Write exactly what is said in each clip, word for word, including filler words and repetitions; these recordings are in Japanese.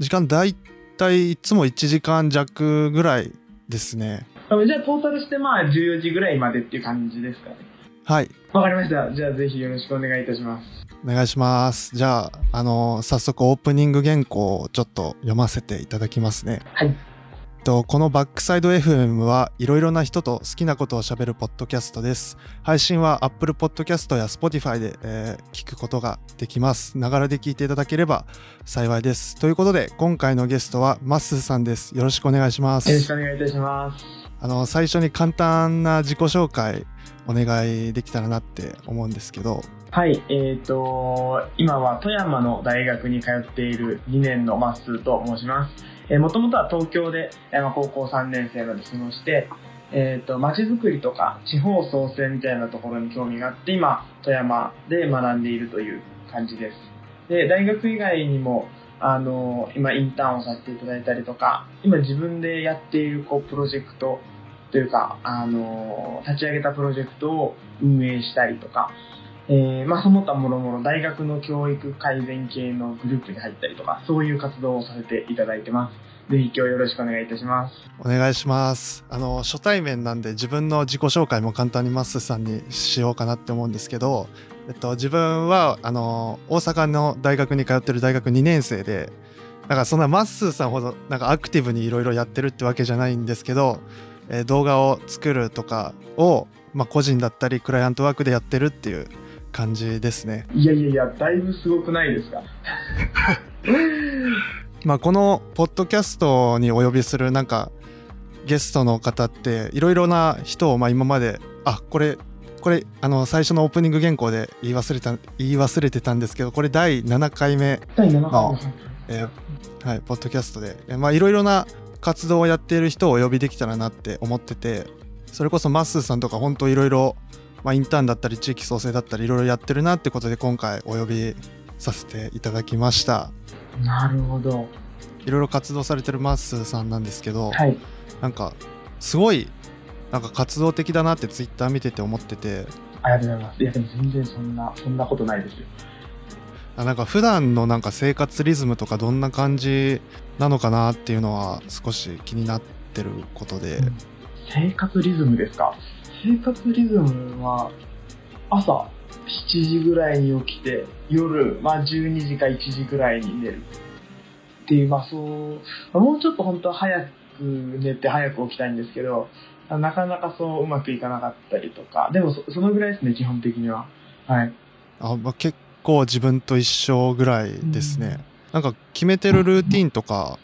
時間だいたいいつもいちじかんじゃくぐらいですね。じゃあトータルしてまあじゅうよじぐらいまでっていう感じですかね。はい、わかりました。じゃあぜひよろしくお願いいたします。お願いします。じゃあ、あのー、早速オープニング原稿をちょっと読ませていただきますね。はい。このバックサイド エフエム はいろいろな人と好きなことをしゃべるポッドキャストです。配信は Apple Podcast や Spotify で、えー、聞くことができます。ながらで聞いていただければ幸いです。ということで今回のゲストはまっすーさんです。よろしくお願いします。よろしくお願いいたします。あの最初に簡単な自己紹介お願いできたらなって思うんですけど。はい、えーと、今は富山の大学に通っているにねんのまっすーと申します。もともとは東京で高校さんねんせいまで過ごして、えーと、街づくりとか地方創生みたいなところに興味があって、今、富山で学んでいるという感じです。で、大学以外にも、あの、今インターンをさせていただいたりとか、今自分でやっているこうプロジェクトというか、あの、立ち上げたプロジェクトを運営したりとか、えー、まあ、その他もろもろ大学の教育改善系のグループに入ったりとか、そういう活動をさせていただいてます。ぜひ今日よろしくお願いいたします。お願いします。あの、初対面なんで自分の自己紹介も簡単にまっすーさんにしようかなって思うんですけど、えっと、自分は、あの、大阪の大学に通ってる大学にねんせいで、なんかそんなまっすーさんほど、なんかアクティブにいろいろやってるってわけじゃないんですけど、えー、動画を作るとかを、まあ、個人だったりクライアントワークでやってるっていう感じですね。いやいやいや、だいぶすごくないですか。まあこのポッドキャストにお呼びするなんかゲストの方っていろいろな人をまあ今まで、あ、これこれあの最初のオープニング原稿で言い忘れた言い忘れてたんですけど、これだいななかいめの、えーはい、ポッドキャストでいろいろな活動をやっている人をお呼びできたらなって思ってて、それこそまっすーさんとか本当いろいろまあ、インターンだったり地域創生だったりいろいろやってるなってことで今回お呼びさせていただきました。なるほど。いろいろ活動されてるまっすーさんなんですけど、はい、なんかすごいなんか活動的だなってツイッター見てて思ってて。ありがとうございます。いやでも全然そんなそんなことないですよ。なんか普段のなんか生活リズムとかどんな感じなのかなっていうのは少し気になってることで、うん、生活リズムですか。生活リズムは朝しちじぐらいに起きて夜、まあ、じゅうにじかいちじぐらいに寝るっていう、まあ、そうもうちょっと本当は早く寝て早く起きたいんですけど、なかなかそううまくいかなかったりとか。でも そ, そのぐらいですね基本的には。はい。あ、まあ、結構自分と一緒ぐらいですね、うん、なんか決めてるルーティンとか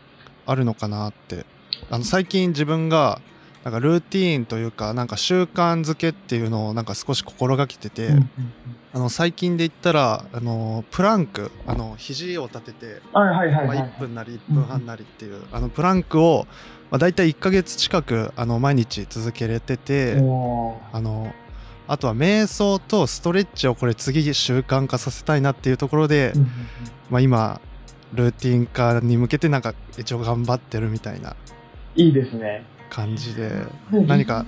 あるのかなって。あの最近自分がなんかルーティーンというか、 なんか習慣づけっていうのをなんか少し心がけてて、うんうんうん、あの最近で言ったらあのプランク、あの肘を立てていっぷんなりいっぷんはんなりっていう、うんうん、あのプランクを、まあ、大体いっかげつ近くあの毎日続けれてて、あのあとは瞑想とストレッチをこれ次習慣化させたいなっていうところで、うんうんうん、まあ、今ルーティーン化に向けてなんか一応頑張ってるみたいな。いいですね感じで、何か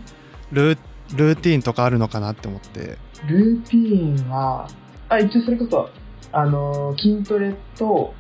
ル ー, ルーティーンとかあるのかなって思って。ルーティーンはあ一応それこそ、あのー、筋トレと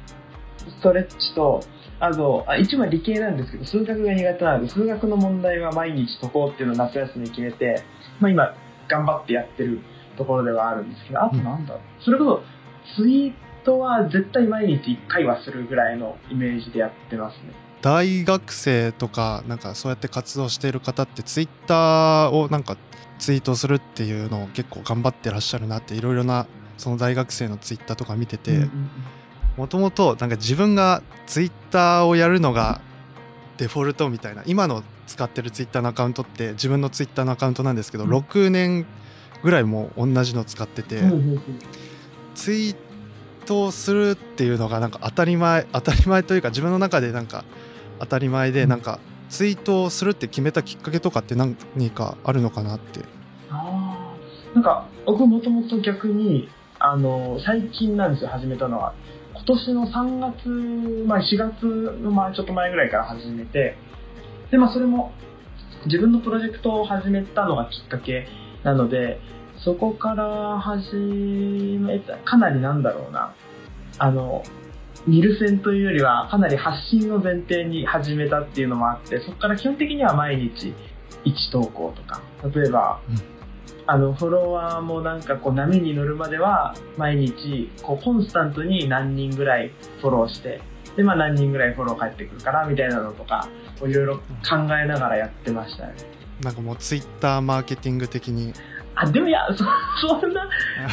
ストレッチと、あとあ一番理系なんですけど数学が苦手なので数学の問題は毎日解こうっていうのを夏休みに決めて、まあ、今頑張ってやってるところではあるんですけど、あとなんだろう、うん、それこそツイートは絶対毎日いっかいはするぐらいのイメージでやってますね。大学生とかなんかそうやって活動している方ってツイッターをなんかツイートするっていうのを結構頑張ってらっしゃるなって、いろいろなその大学生のツイッターとか見てて、もともとなんか自分がツイッターをやるのがデフォルトみたいな、今の使ってるツイッターのアカウントって自分のツイッターのアカウントなんですけどろくねんぐらいも同じの使ってて、ツイートをするっていうのがなんか当たり前当たり前というか自分の中でなんか当たり前で、なんかツイートをするって決めたきっかけとかって何かあるのかなって。ああ、なんか僕もともと逆にあの最近なんですよ始めたのは。今年のさんがつ、まあ、しがつの前ちょっと前ぐらいから始めて、で、まあ、それも自分のプロジェクトを始めたのがきっかけなので、そこから始めたかなりなんだろうな、あのニルセンというよりはかなり発信を前提に始めたっていうのもあって、そこから基本的には毎日いち投稿とか、例えば、うん、あのフォロワーもなんかこう波に乗るまでは毎日こうコンスタントに何人ぐらいフォローして、で、まあ、何人ぐらいフォロー返ってくるからみたいなのとかいろいろ考えながらやってましたね。なんかもうツイッターマーケティング的に。あ、でもいや そ, そんな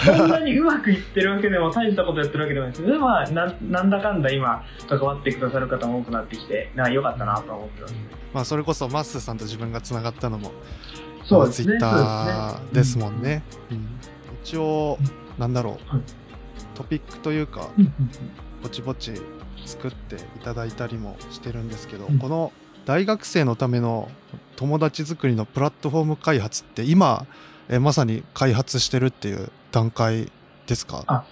そんなにうまくいってるわけでも大したことやってるわけでもないですけど、まあ、な, なんだかんだ今関わってくださる方も多くなってきて、なんか良かったなと思ってます、ね。まあ、それこそマッスーさんと自分がつながったのもそうですね、ツイッターですもんね。うんうん、一応なんだろう、うん、トピックというか、うん、ぼちぼち作っていただいたりもしてるんですけど、うん、この大学生のための友達作りのプラットフォーム開発って今えまさに開発してるっていう段階ですか？あ、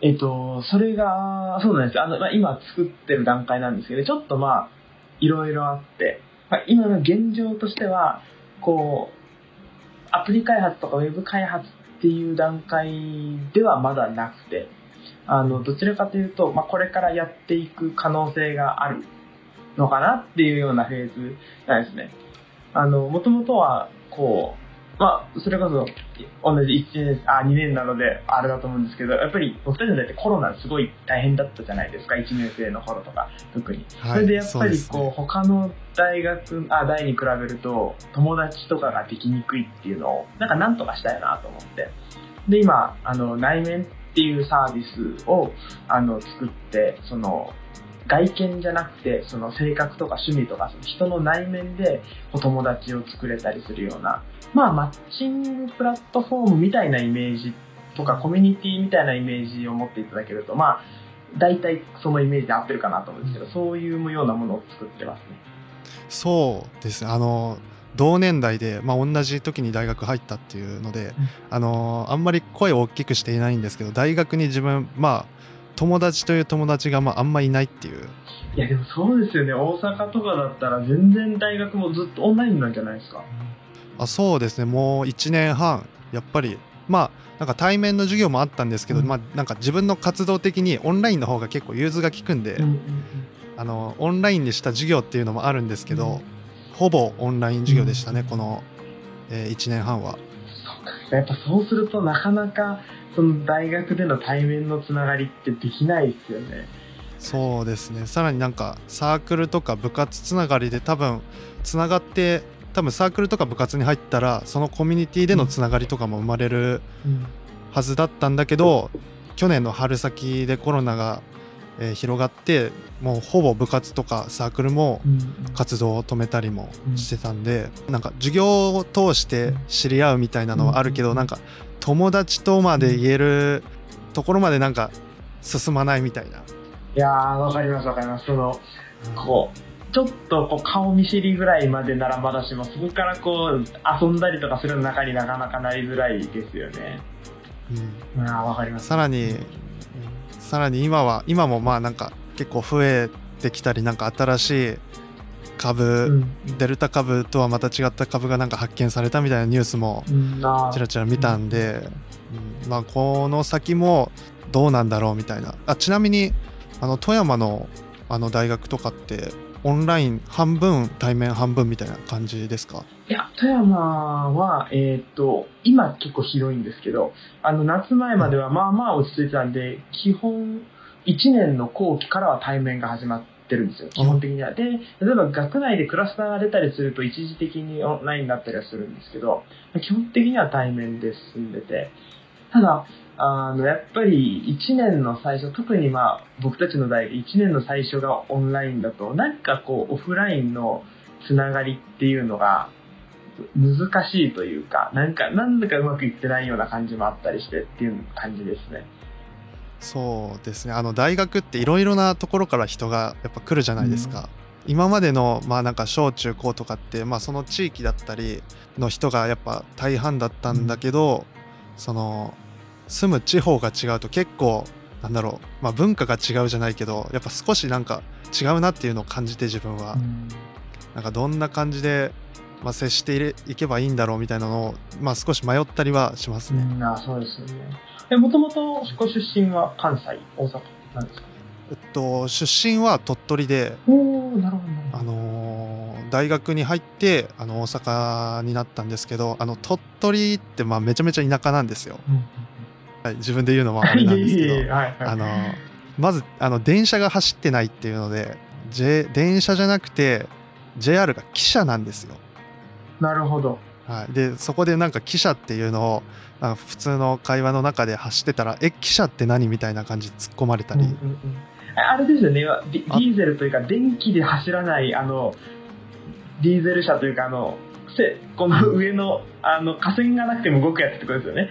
えっとそれがそうなんです。あの、まあ、今作ってる段階なんですけど、ちょっとまあいろいろあって、まあ、今の現状としてはこうアプリ開発とかウェブ開発っていう段階ではまだなくて、あのどちらかというと、まあ、これからやっていく可能性があるのかなっていうようなフェーズなんですね。あの元々はこう、まあ、それこそ同じいちねんあにねんなのであれだと思うんですけど、やっぱり僕たちのだってコロナすごい大変だったじゃないですか、いちねん生の頃とか特に、はい、それでやっぱりこう、そうですね、他の大学あ大に比べると友達とかができにくいっていうのをなんかなんとかしたいなと思って、で今あの内面っていうサービスをあの作って、その外見じゃなくてその性格とか趣味とかその人の内面でお友達を作れたりするような、まあ、マッチングプラットフォームみたいなイメージとかコミュニティみたいなイメージを持っていただけると、まあ、大体そのイメージで合ってるかなと思うんですけど、そういうようなものを作ってますね。そうですね、あの同年代で、まあ、同じ時に大学入ったっていうので、うん、あのあんまり声を大きくしていないんですけど、大学に自分まあ友達という友達がまああんまいないっていう。いやでもそうですよね、大阪とかだったら全然大学もずっとオンラインなんじゃないですか。あ、そうですね、もういちねんはんやっぱりまあなんか対面の授業もあったんですけど、うん、まあなんか自分の活動的にオンラインの方が結構融通が利くんで、うんうんうん、あのオンラインでした授業っていうのもあるんですけど、うん、ほぼオンライン授業でしたね、うん、この、えー、いちねんはんは。そうか、やっぱそうするとなかなかその大学での対面のつながりってできないですよね。そうですね、さらになんかサークルとか部活つながりで多分つながって、多分サークルとか部活に入ったらそのコミュニティでのつながりとかも生まれるはずだったんだけど、うんうん、去年の春先でコロナが、えー、広がって、もうほぼ部活とかサークルも活動を止めたりもしてたんで、うんうん、なんか授業を通して知り合うみたいなのはあるけど、うんうん、なんか友達とまで言えるところまでなんか進まないみたいな。いやー、わかりますわかります。そのこうちょっとこう顔見知りぐらいまでならまだしも、そこからこう遊んだりとかする中になかなかなりづらいですよね。うん、あー、わかります。さらにさらに今は今もまあなんか結構増えてきたり、なんか新しい株、うん、デルタ株とはまた違った株がなんか発見されたみたいなニュースもちらちら見たんで、うん、まあ、この先もどうなんだろうみたいな。あ、ちなみにあの富山のあの大学とかってオンライン半分対面半分みたいな感じですか？いや、富山は、えー、っと今結構広いんですけど、あの夏前まではまあまあ落ち着いてたんで、基本いちねんの後期からは対面が始まっててるんですよ、基本的には。で、例えば学内でクラスターが出たりすると一時的にオンラインになったりはするんですけど、基本的には対面で進んでて、ただあのやっぱりいちねんの最初、特にまあ僕たちの代でいちねんの最初がオンラインだと、なんかこうオフラインのつながりっていうのが難しいというか、なんかなんだかうまくいってないような感じもあったりしてっていう感じですね。そうですね、あの大学っていろいろなところから人がやっぱ来るじゃないですか、うん、今までの、まあ、なんか小中高とかって、まあ、その地域だったりの人がやっぱ大半だったんだけど、うん、その住む地方が違うと結構なんだろう、まあ、文化が違うじゃないけどやっぱ少しなんか違うなっていうのを感じて、自分は、うん、なんかどんな感じで、まあ、接していけばいいんだろうみたいなのを、まあ、少し迷ったりはしますね。うん、あ、そうですよね。もともとご出身は関西、大阪なんですか？えっと、出身は鳥取で、おー、なるほど、あのー、大学に入ってあの大阪になったんですけど、あの鳥取ってまあめちゃめちゃ田舎なんですよ、うんうん、はい、自分で言うのもあれなんですけどあのー、まずあの電車が走ってないっていうので、J、電車じゃなくて ジェイアール が汽車なんですよ。なるほど、はい、でそこでなんか汽車っていうのをなんか普通の会話の中で走ってたら、え、汽車って何みたいな感じで突っ込まれたり、うんうんうん、あれですよね、ディーゼルというか電気で走らないあのディーゼル車というか、あのこの上 の、 あの架線がなくても動くやつってことですよね。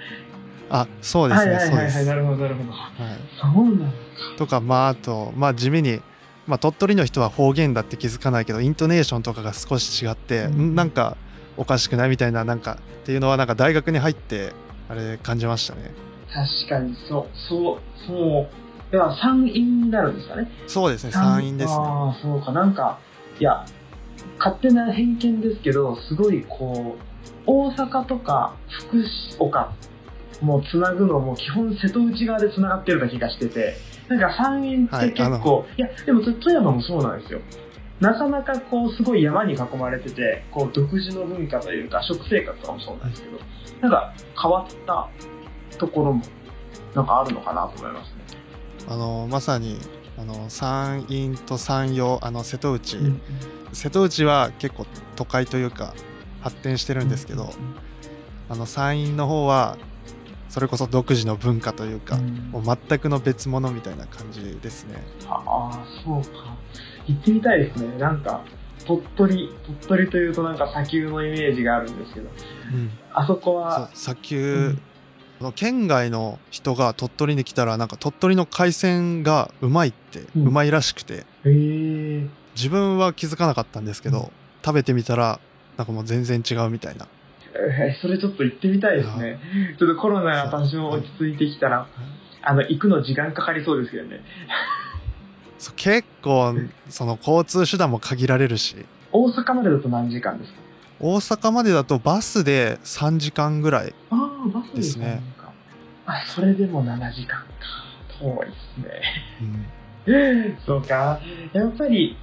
あ、そうですね、そうです、なるほどなるほど、はい、そうなんとか、まああと、まあ、地味に、まあ、鳥取の人は方言だって気づかないけどイントネーションとかが少し違って、うん、なんかおかしくないみたいな、なんかっていうのはなんか大学に入ってあれ感じましたね。確かにそうそうそう、では山陰になるんですかね。そうですね、山陰ですね。ああ、そうか、なんかいや勝手な偏見ですけど、すごいこう大阪とか福岡もうつなぐのも基本瀬戸内側でつながってるような気がしてて、なんか山陰って結構、はい、いやでも富山もそうなんですよ。なかなかこうすごい山に囲まれてて、こう独自の文化というか食生活とかもそうなんですけど、なんか変わったところもなんかあるのかなと思いますね。あのまさにあの山陰と山陽、あの瀬戸内、うんうん、瀬戸内は結構都会というか発展してるんですけど、うんうん、あの山陰の方はそれこそ独自の文化というか、うん、もう全くの別物みたいな感じですね。ああ、そうか、行ってみたいですね。なんか鳥取、鳥取というとなんか砂丘のイメージがあるんですけど、うん、あそこは砂丘、うん、県外の人が鳥取に来たらなんか鳥取の海鮮がうまいって、うん、うまいらしくて、へー、自分は気づかなかったんですけど、うん、食べてみたらなんかもう全然違うみたいな。それちょっと行ってみたいですね。ちょっとコロナが多少落ち着いてきたらあの行くの時間かかりそうですけどね。そう結構その交通手段も限られるし。大阪までだと何時間ですか？大阪までだとバスでさんじかんぐらいですね。ああ、バスでさんじかん。あ、それでもななじかんか、遠いですね、うん、そうか、やっぱり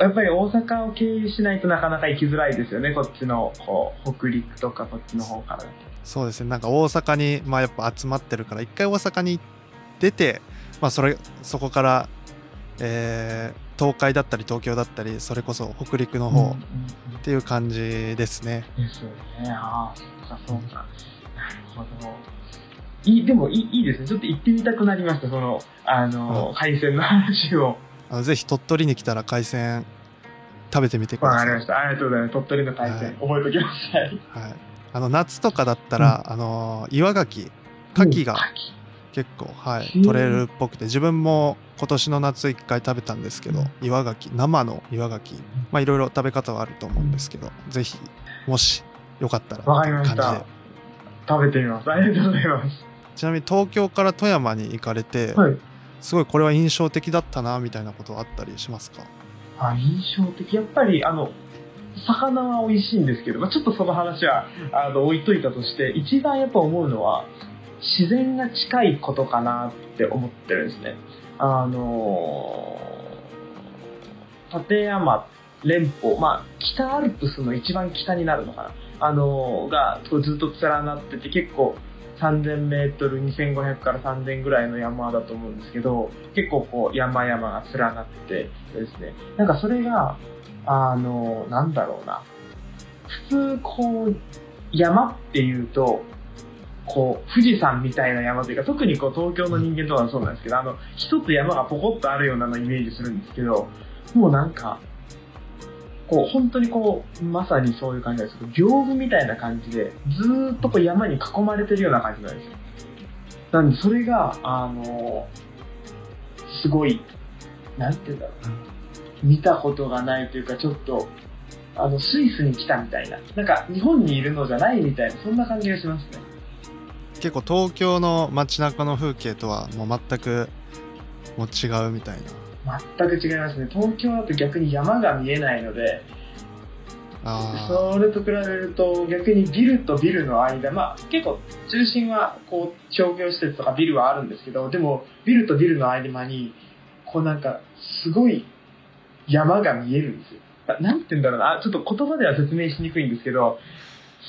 やっぱり大阪を経由しないとなかなか行きづらいですよね、こっちのこう北陸とかこっちの方からだと。そうですね、なんか大阪に、まあ、やっぱ集まってるから一回大阪に出て、まあ、それそこから、えー、東海だったり東京だったりそれこそ北陸の方っていう感じですね、うんうんうん、ですよね。ああ、そうかそうか、なるほど。いい、でもいい、いいですね、ちょっと行ってみたくなりました、そのあの、うん、海鮮の話を。ぜひ鳥取に来たら海鮮食べてみてください。わかりました。ありがとうございます。鳥取の海鮮、はい、覚えておきました。はい。あの夏とかだったら、うん、あの岩牡蠣、牡蠣が結構、はい、取れるっぽくて、自分も今年の夏一回食べたんですけど、うん、岩牡蠣、生の岩牡蠣、まあいろいろ食べ方はあると思うんですけど、うん、ぜひもしよかったらわかりました感じで食べてみます。ありがとうございます。ちなみに東京から富山に行かれて。はい、すごいこれは印象的だったなみたいなことあったりしますか？あ、印象的、やっぱりあの魚は美味しいんですけど、まあ、ちょっとその話はあの置いといたとして、一番やっぱ思うのは自然が近いことかなって思ってるんですね。あの立山連峰、まあ、北アルプスの一番北になるのかな、あのがずっと連なってて、結構さんぜんメートル、にせんごひゃくからさんぜんぐらいの山だと思うんですけど、結構こう山々が連なってですね、なんかそれがあのなんだろうな、普通こう山っていうとこう富士山みたいな山というか、特にこう東京の人間とかはそうなんですけど、あの一つ山がポコッとあるようなのをイメージするんですけど、もうなんかこう本当にこうまさにそういう感じなんですけど、屏風みたいな感じでずっとこう山に囲まれてるような感じなんですよ。なんでそれがあのすごい、なんて言うんだろうな、見たことがないというか、ちょっとあのスイスに来たみたいな、なんか日本にいるのじゃないみたいな、そんな感じがしますね。結構東京の街中の風景とはもう全くもう違うみたいな。全く違いますね。東京だと逆に山が見えないので、あ、それと比べると逆にビルとビルの間、まあ、結構中心はこう商業施設とかビルはあるんですけど、でもビルとビルの合間にこうなんかすごい山が見えるんですよ。なんて言うんだろうな、ちょっと言葉では説明しにくいんですけど、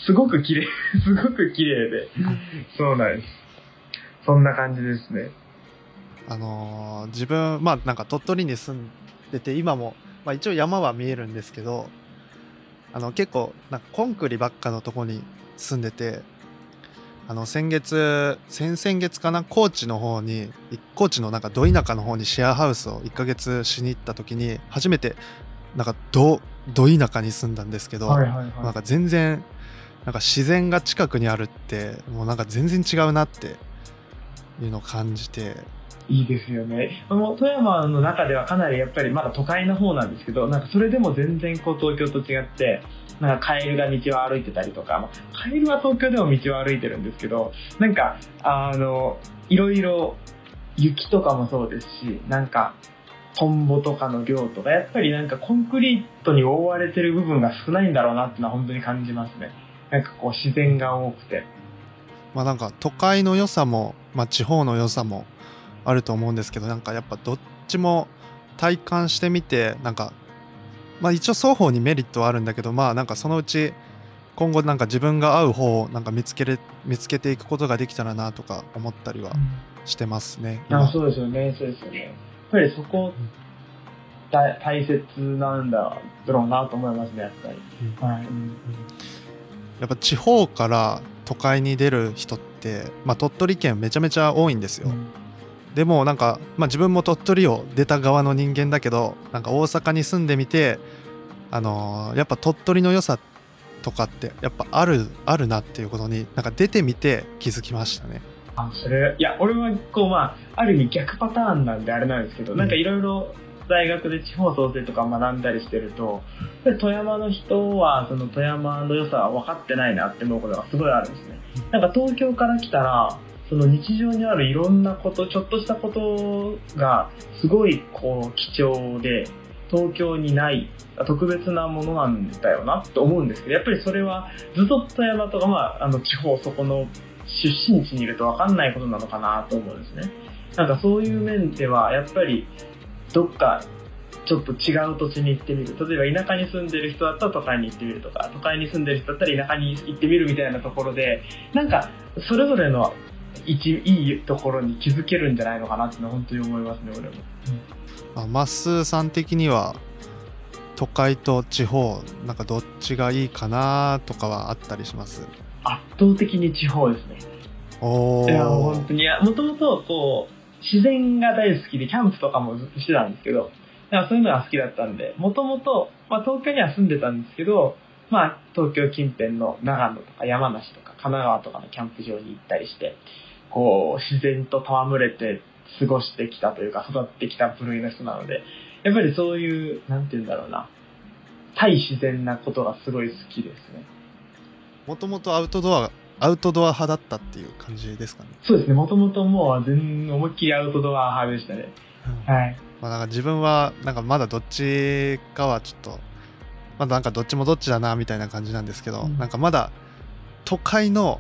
すごく綺麗すごく綺麗で、そうなんです。そんな感じですね。あのー、自分まあなんか鳥取に住んでて今も、まあ、一応山は見えるんですけど、あの結構なんかコンクリばっかのとこに住んでて、あの先月先々月かな、高知の方に高知のなんかど田舎の方にシェアハウスをいっかげつしに行った時に初めてなんか ど, ど田舎に住んだんですけど、はいはいはい、なんか全然なんか自然が近くにあるってもうなんか全然違うなっていうのを感じて。いいですよね。もう富山の中ではかなりやっぱりまだ都会の方なんですけど、なんかそれでも全然こう東京と違ってなんかカエルが道を歩いてたりとか、カエルは東京でも道を歩いてるんですけど、なんかあのいろいろ雪とかもそうですし、なんかトンボとかの量とかやっぱりなんかコンクリートに覆われてる部分が少ないんだろうなってのは本当に感じますね。なんかこう自然が多くて、まあ、なんか都会の良さも、まあ、地方の良さもあると思うんですけど、なんかやっぱどっちも体感してみて、なんかまあ一応双方にメリットはあるんだけど、まあなんかそのうち今後なんか自分が合う方をなんか見つけれ見つけていくことができたらなとか思ったりはしてますね。うん、あ、そうですよね、そうですよね。やっぱりそこ大大切なんだろうなと思いますね、やっぱり。うん、はい。うん、やっぱ地方から都会に出る人って、まあ、鳥取県めちゃめちゃ多いんですよ。うん、でもなんか、まあ、自分も鳥取を出た側の人間だけど、なんか大阪に住んでみて、あのー、やっぱ鳥取の良さとかってやっぱある、あるなっていうことになんか出てみて気づきましたね。あ、それ、いや俺はこう、まあ、ある意味逆パターンなんであれなんですけど、うん、なんかいろいろ大学で地方創生とか学んだりしてると、富山の人はその富山の良さは分かってないなって思うことがすごいあるんですね。なんか東京から来たらその日常にあるいろんなこと、ちょっとしたことがすごいこう貴重で東京にない特別なものなんだよなと思うんですけど、やっぱりそれはずっと富山とか、まあ、あの地方そこの出身地にいると分かんないことなのかなと思うんですね。なんかそういう面ではやっぱりどっかちょっと違う土地に行ってみる、例えば田舎に住んでる人だったら都会に行ってみるとか、都会に住んでる人だったら田舎に行ってみるみたいなところで、なんかそれぞれの一いいところに気づけるんじゃないのかなってのは本当に思いますね、俺も。うん、あ、まっすーさん的には都会と地方なんかどっちがいいかなとかはあったりします？圧倒的に地方ですね。おー、いや本当に、もともとこう自然が大好きでキャンプとかもずっとしてたんですけど、なんかそういうのが好きだったんで、もともと東京には住んでたんですけど、まあ、東京近辺の長野とか山梨とか神奈川とかのキャンプ場に行ったりしてこう自然と戯れて過ごしてきたというか育ってきた部類の人なので、やっぱりそういうなんて言うんだろうな、対自然なことがすごい好きですね。もともとアウトドアアウトドア派だったっていう感じですかね。そうですね、もともともう全思いっきりアウトドア派でしたね。うん、はい。まあ、なんか自分はなんかまだどっちかはちょっとまだなんかどっちもどっちだなみたいな感じなんですけど、うん、なんかまだ都会の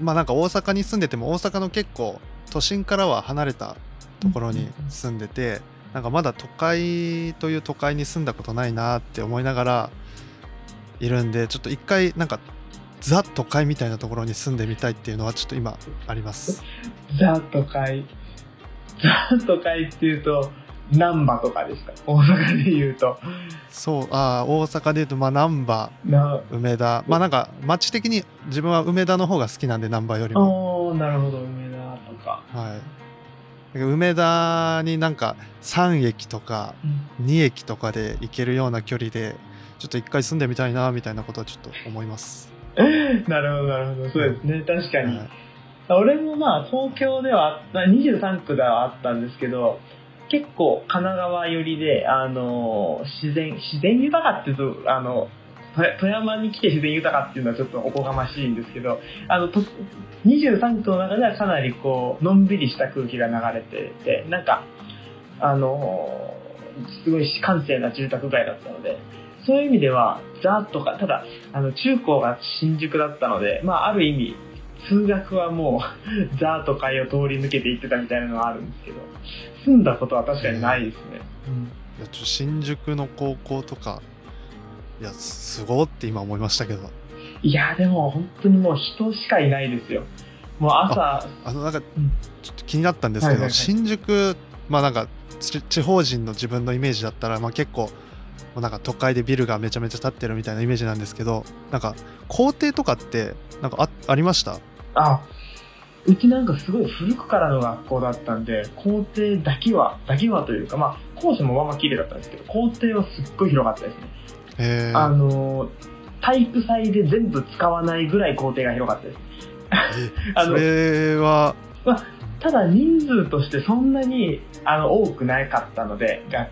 まあ、なんか大阪に住んでても大阪の結構都心からは離れたところに住んでて、なんかまだ都会という都会に住んだことないなって思いながらいるんで、ちょっと一回なんかザ都会みたいなところに住んでみたいっていうのはちょっと今あります。ザ都会、ザ都会っていうと難波とかですか、大阪でいうと。そう、あ、大阪でいうと、まあ、難波、梅田、まあ、なんか街的に自分は梅田の方が好きなんで、難波よりも。お、なるほど、梅田とか。はい、梅田になんかさん駅とかに駅とかで行けるような距離でちょっといっかい住んでみたいなみたいなことはちょっと思います。なるほどなるほど、そうですね、うん、確かに、はい、俺もまあ東京ではにじゅうさん区ではあったんですけど、結構神奈川寄りで、あのー、自然自然豊かっていうと、あの富山に来て自然豊かっていうのはちょっとおこがましいんですけど、あのとにじゅうさん区の中ではかなりこうのんびりした空気が流れてて、なんかあのー、すごい閑静な住宅街だったので、そういう意味ではザーとか、ただあの中高が新宿だったので、まあ、ある意味通学はもうザーとかを通り抜けていってたみたいなのはあるんですけど、住んだことは確かにないですね、うん。いやちょ新宿の高校とかいやすごって今思いましたけど、いやでも本当にもう人しかいないですよ。もう朝 あ, あのなんかちょっと気になったんですけど、はいはいはい、新宿まあなんか地方人の自分のイメージだったら、まあ、結構なんか都会でビルがめちゃめちゃ建ってるみたいなイメージなんですけど、なんか校庭とかってなんか あ, ありました？あ、うちなんかすごい古くからの学校だったんで、校庭だけはだけはというか、まあ校舎もまあまあ綺麗だったんですけど、校庭はすっごい広かったですね。へー。あの体育祭で全部使わないぐらい校庭が広かったです。あのそれは、まあ、ただ人数としてそんなにあの多くなかったので、が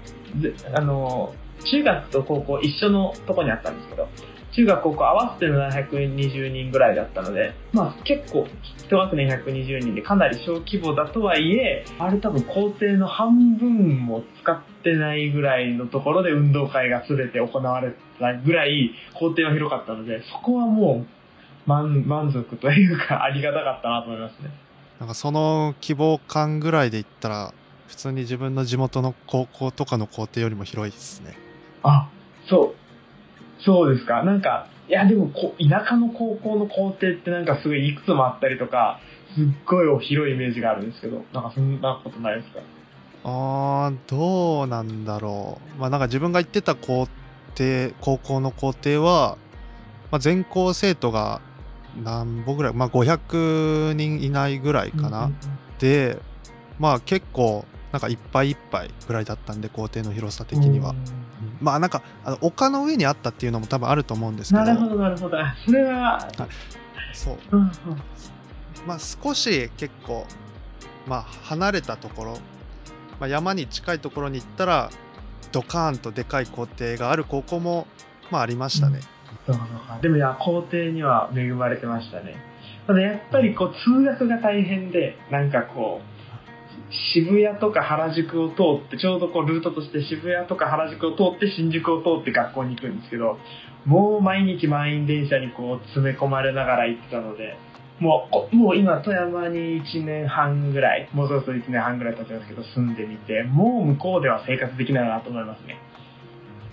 あの中学と高校一緒のとこにあったんですけど、中学高校合わせてのななひゃくにじゅうにんぐらいだったので、まあ、結構一学年ひゃくにじゅうにんでかなり小規模だとはいえ、あれ多分校庭の半分も使ってないぐらいのところで運動会が全て行われたぐらい校庭は広かったので、そこはもう満, 満足というかありがたかったなと思いますね。なんかその希望感ぐらいで言ったら普通に自分の地元の高校とかの校庭よりも広いですね。あ、そうそうですか。なんかいやでもこ田舎の高校の校庭ってなんかすごいいくつもあったりとかすっごい広いイメージがあるんですけど、なんかそんなことないですか？あーどうなんだろう、まあ、なんか自分が行ってた校庭高校の校庭は、まあ、全校生徒が何歩ぐらい、まあ、ごひゃくにんいないぐらいかな、うんうんうん、で、まあ、結構なんかいっぱいいっぱいぐらいだったんで校庭の広さ的には、うんうん、まあなんかあの丘の上にあったっていうのも多分あると思うんですけど。なるほどなるほど、それは、はい、そう、うんうん、まあ、少し結構、まあ、離れたところ、まあ、山に近いところに行ったらドカーンとでかい校庭がある高校も、まあ、ありましたね、うん。そうそうそう。でもいや校庭には恵まれてましたね。ただやっぱりこう通学が大変で、なんかこう渋谷とか原宿を通ってちょうどこうルートとして渋谷とか原宿を通って新宿を通って学校に行くんですけど、もう毎日満員電車にこう詰め込まれながら行ってたので、もう、もう今富山にいちねんはんぐらい、もうそろそろいちねんはんぐらい経ちますけど住んでみて、もう向こうでは生活できないなと思いますね。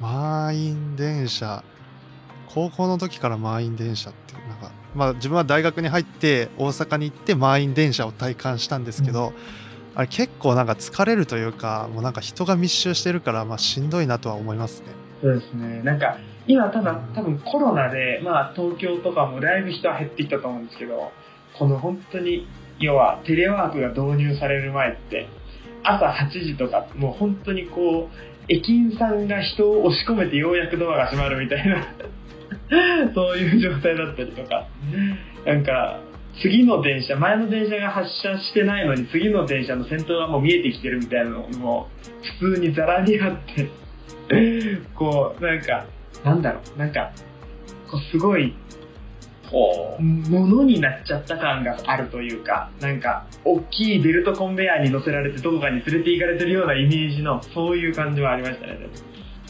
満員電車、高校の時から満員電車ってなんか、まあ、自分は大学に入って大阪に行って満員電車を体感したんですけど、うん、あれ結構なんか疲れるというか、もうなんか人が密集してるから、まあ、しんどいなとは思いますね。そうですね。なんか今ただ多分コロナで、まあ、東京とかもだいぶ人は減ってきたと思うんですけど、この本当に要はテレワークが導入される前って朝はちじとかもう本当にこう駅員さんが人を押し込めてようやくドアが閉まるみたいなそういう状態だったりとか、なんか次の電車、前の電車が発車してないのに次の電車の先頭がもう見えてきてるみたいなのも普通にザラにあってこうなんかなんだろう、なんかこうすごいこう物になっちゃった感があるというか、なんか大きいベルトコンベヤーに乗せられてどこかに連れて行かれてるようなイメージの、そういう感じはありましたね。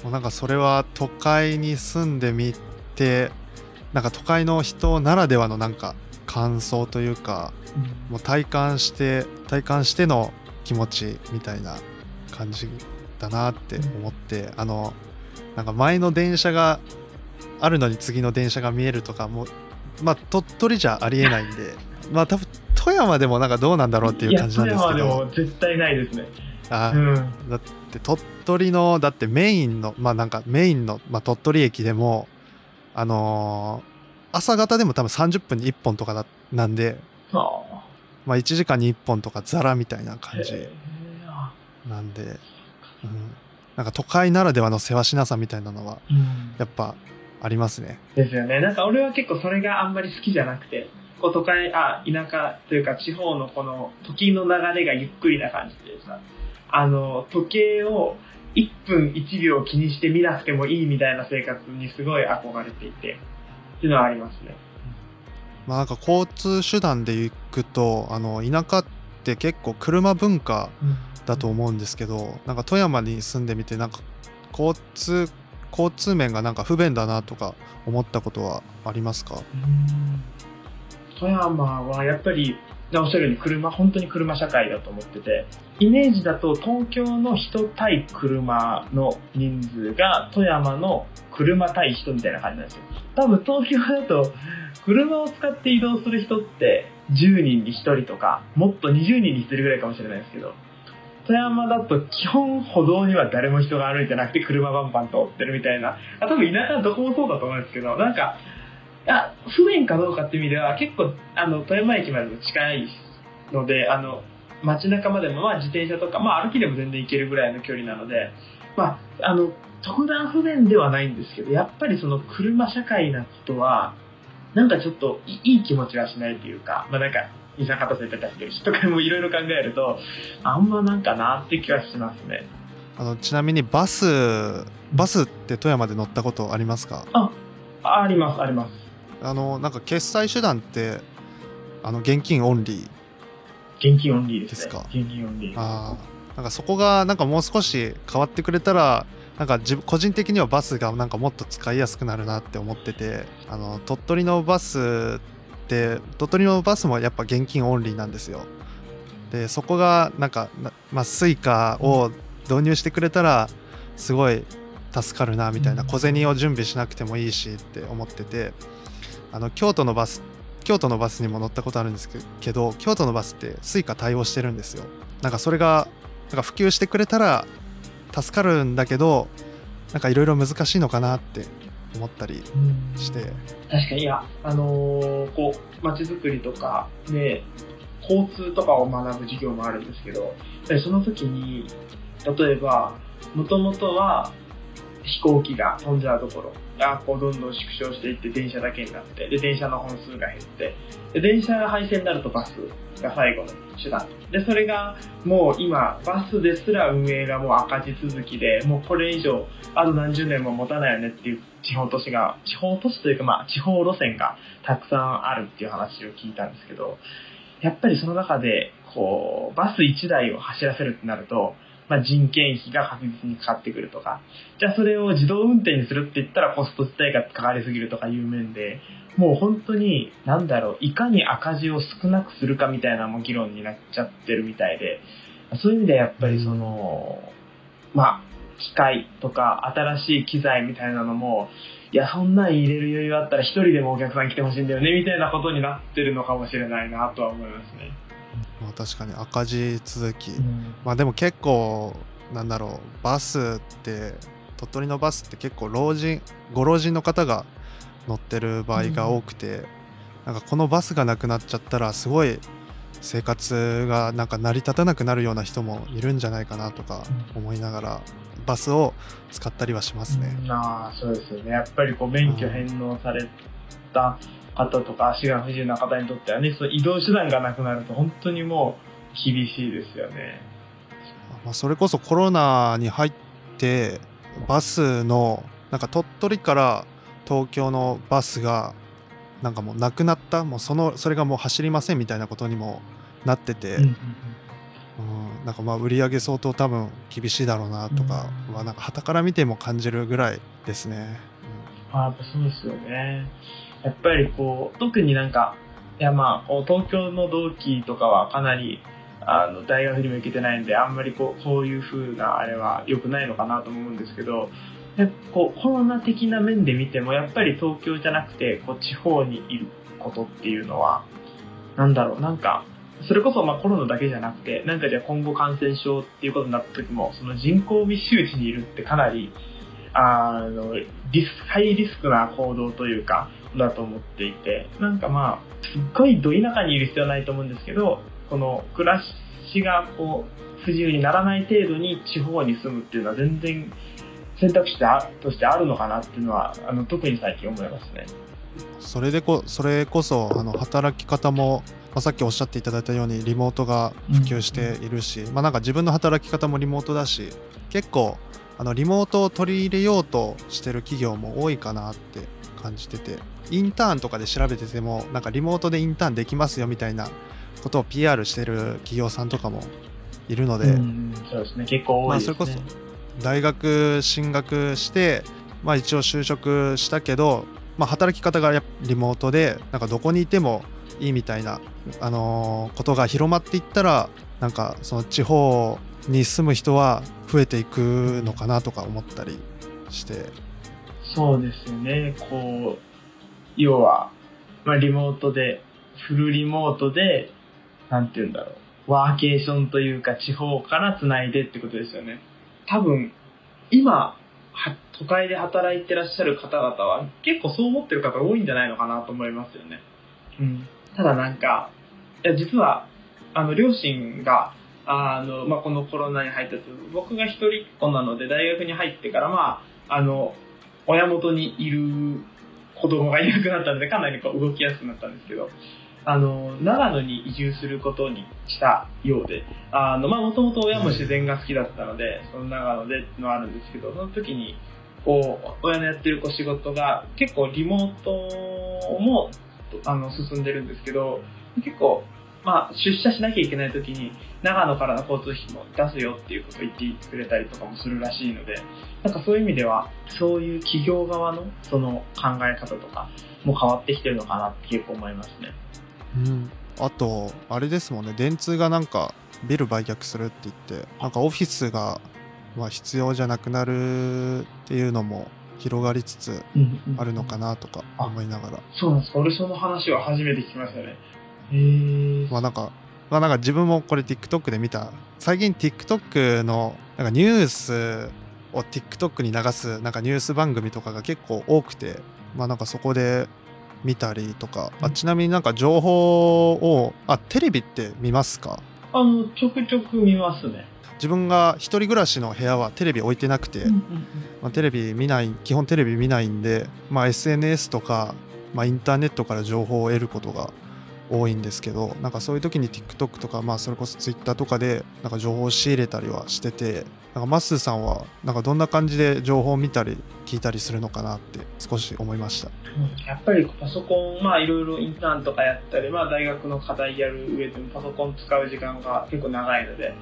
もうなんかそれは都会に住んでみでなんか都会の人ならではのなんか感想というか、うん、もう体感して体感しての気持ちみたいな感じだなって思って、うん、あのなんか前の電車があるのに次の電車が見えるとかも、まあ、鳥取じゃありえないんでまあ多分富山でもなんかどうなんだろうっていう感じなんですけど、富山でも絶対ないですね。あ、うん、だって鳥取のだってメインの、まあ、なんかメインの、まあ、鳥取駅でもあのー、朝方でも多分さんじゅっぷんにいっぽんとかだなんで、あ、まあ、いちじかんにいっぽんとかザラみたいな感じなんで、うん、なんか都会ならではのせわしなさみたいなのはやっぱありますね、うん、ですよね。なんか俺は結構それがあんまり好きじゃなくて、こう都会あ田舎というか地方のこの時の流れがゆっくりな感じでさ、あの時計をいっぷんいちびょう気にして見なくてもいいみたいな生活にすごい憧れていてっていうのはありますね。まあ、なんか交通手段で行くとあの田舎って結構車文化だと思うんですけど、うん、なんか富山に住んでみてなんか交通交通面がなんか不便だなとか思ったことはありますか？うん、富山はやっぱりおっしゃるように車、本当に車社会だと思ってて、イメージだと東京の人対車の人数が富山の車対人みたいな感じなんですよ。多分東京だと車を使って移動する人ってじゅうにんにひとりとか、もっとにじゅうにんにひとりぐらいかもしれないですけど、富山だと基本歩道には誰も人が歩いてなくて車バンバン通ってるみたいな、あ多分田舎はどこもそうだと思うんですけど、なんかあ不便かどうかっていう意味では結構あの富山駅までも近いので、あの街中までもまあ自転車とか、まあ、歩きでも全然行けるぐらいの距離なので、まあ、あの特段不便ではないんですけど、やっぱりその車社会なことはなんかちょっといい気持ちがしないというか、まあ、なんか二酸化炭素出たりとかもいろいろ考えるとあんまなんかなって気はしますね。あのちなみにバスバスって富山で乗ったことありますか？あ、ありますあります。あのなんか決済手段ってあの現金オンリー現金オンリーですね。現金オンリー。ああ、なんかそこがなんかもう少し変わってくれたら、なんか自個人的にはバスがなんかもっと使いやすくなるなって思ってて、あの鳥取のバスって鳥取のバスもやっぱ現金オンリーなんですよ。でそこがなんかまあスイカを導入してくれたらすごい助かるなみたいな、小銭を準備しなくてもいいしって思ってて。あの京都のバス京都のバスにも乗ったことあるんですけど、京都のバスってスイカ対応してるんですよ。なんかそれがなんか普及してくれたら助かるんだけど、なんかいろいろ難しいのかなって思ったりして、うん、確かにいや、あのー、こう街づくりとかで交通とかを学ぶ授業もあるんですけど、その時に例えばもともとは飛行機が飛んじゃうところがこうどんどん縮小していって電車だけになって、で電車の本数が減って、で電車が廃線になるとバスが最後の手段で、それがもう今バスですら運営がもう赤字続きで、もうこれ以上あと何十年も持たないよねっていう地方都市が地方都市というか、まあ地方路線がたくさんあるっていう話を聞いたんですけど、やっぱりその中でこうバスいちだいを走らせるってなると、まあ、人件費が確実にかかってくるとか、じゃあそれを自動運転にするって言ったらコスト自体がかかりすぎるとかいう面で、もう本当に何だろう、いかに赤字を少なくするかみたいなも議論になっちゃってるみたいで、そういう意味でやっぱりその、まあ、機械とか新しい機材みたいなのも、いやそんなん入れる余裕あったら一人でもお客さん来てほしいんだよねみたいなことになってるのかもしれないなとは思いますね。まあ、確かに赤字続き、うん、まあでも結構なんだろう、バスって鳥取のバスって結構老人ご老人の方が乗ってる場合が多くて、うん、なんかこのバスがなくなっちゃったらすごい生活がなんか成り立たなくなるような人もいるんじゃないかなとか思いながらバスを使ったりはしますね、うん、あそうですよね。やっぱりこう免許返納された、うん方とか足が不自由な方にとってはね、その移動手段がなくなると本当にもう厳しいですよね。まあ、それこそコロナに入ってバスのなんか鳥取から東京のバスがなんかもうなくなった、もうそのそれがもう走りませんみたいなことにもなってて、うんうんうん、なんかまあ売り上げ相当多分厳しいだろうなとかはなんか傍から見ても感じるぐらいですね。うん、あ、やっぱそうですよね。やっぱりこう特になんかいやまあ東京の同期とかはかなりあの大学にも行けてないんで、あんまりこうそういう風なあれは良くないのかなと思うんですけど、こうコロナ的な面で見てもやっぱり東京じゃなくてこう地方にいることっていうのはなんだろう、なんかそれこそまあコロナだけじゃなくて、なんかじゃあ今後感染症っていうことになった時もその人口密集地にいるってかなりあのリスハイリスクな行動というかだと思っていて、なんかまあすっごいど田舎にいる必要はないと思うんですけど、この暮らしがこう不自由にならない程度に地方に住むっていうのは全然選択肢としてあるのかなっていうのはあの特に最近思いますね。それでこそれこそあの働き方も、まあ、さっきおっしゃっていただいたようにリモートが普及しているし、うんうん、まあ、なんか自分の働き方もリモートだし、結構あのリモートを取り入れようとしてる企業も多いかなって感じてて、インターンとかで調べててもなんかリモートでインターンできますよみたいなことを ピーアール してる企業さんとかもいるので、うんそうですね、結構多いですね。まあ、それこそ大学進学して、まあ、一応就職したけど、まあ、働き方がリモートでなんかどこにいてもいいみたいな、あのー、ことが広まっていったら、なんかその地方に住む人は増えていくのかなとか思ったりして。そうですね。こう要は、まあ、リモートでフルリモートでなんて言うんだろう、ワーケーションというか地方からつないでってことですよね。多分今都会で働いてらっしゃる方々は結構そう思ってる方多いんじゃないのかなと思いますよね。うん、ただなんかいや実はあの両親があの、まあ、このコロナに入ったと僕が一人っ子なので大学に入ってから、まあ、あの親元にいる子供がいなくなったのでかなりこう動きやすくなったんですけど、あの長野に移住することにしたようで、もともと親も自然が好きだったのでその長野でのあるんですけど、その時にこう親のやってる仕事が結構リモートもあの進んでるんですけど、結構、まあ、出社しなきゃいけない時に長野からの交通費も出すよっていうことを言ってくれたりとかもするらしいので、なんかそういう意味ではそういう企業側のその考え方とかも変わってきてるのかなって結構思いますね。うん、あとあれですもんね、電通がなんかビル売却するって言って、なんかオフィスがまあ必要じゃなくなるっていうのも広がりつつあるのかなとか思いながら、うんうん、そうなんですか。俺その話は初めて聞きましたね。へー、まあなんか、まあ、なんか自分もこれ TikTok で見た、最近 TikTok のなんかニュースを TikTok に流すなんかニュース番組とかが結構多くて、まあなんかそこで見たりとか。あ、ちなみになんか情報を、あ、テレビって見ますか？あのちょくちょく見ますね。自分が一人暮らしの部屋はテレビ置いてなくて、うんうんうん、まあ、テレビ見ない、基本テレビ見ないんで、まあ、エスエヌエス とか、まあ、インターネットから情報を得ることが多いんですけど、なんかそういう時に TikTok とか、まあ、それこそ Twitter とかでなんか情報を仕入れたりはしてて、なんかマッスーさんはなんかどんな感じで情報を見たり聞いたりするのかなって少し思いました。やっぱりパソコン、まあいろいろインターンとかやったり、まあ、大学の課題やる上でもパソコン使う時間が結構長いので、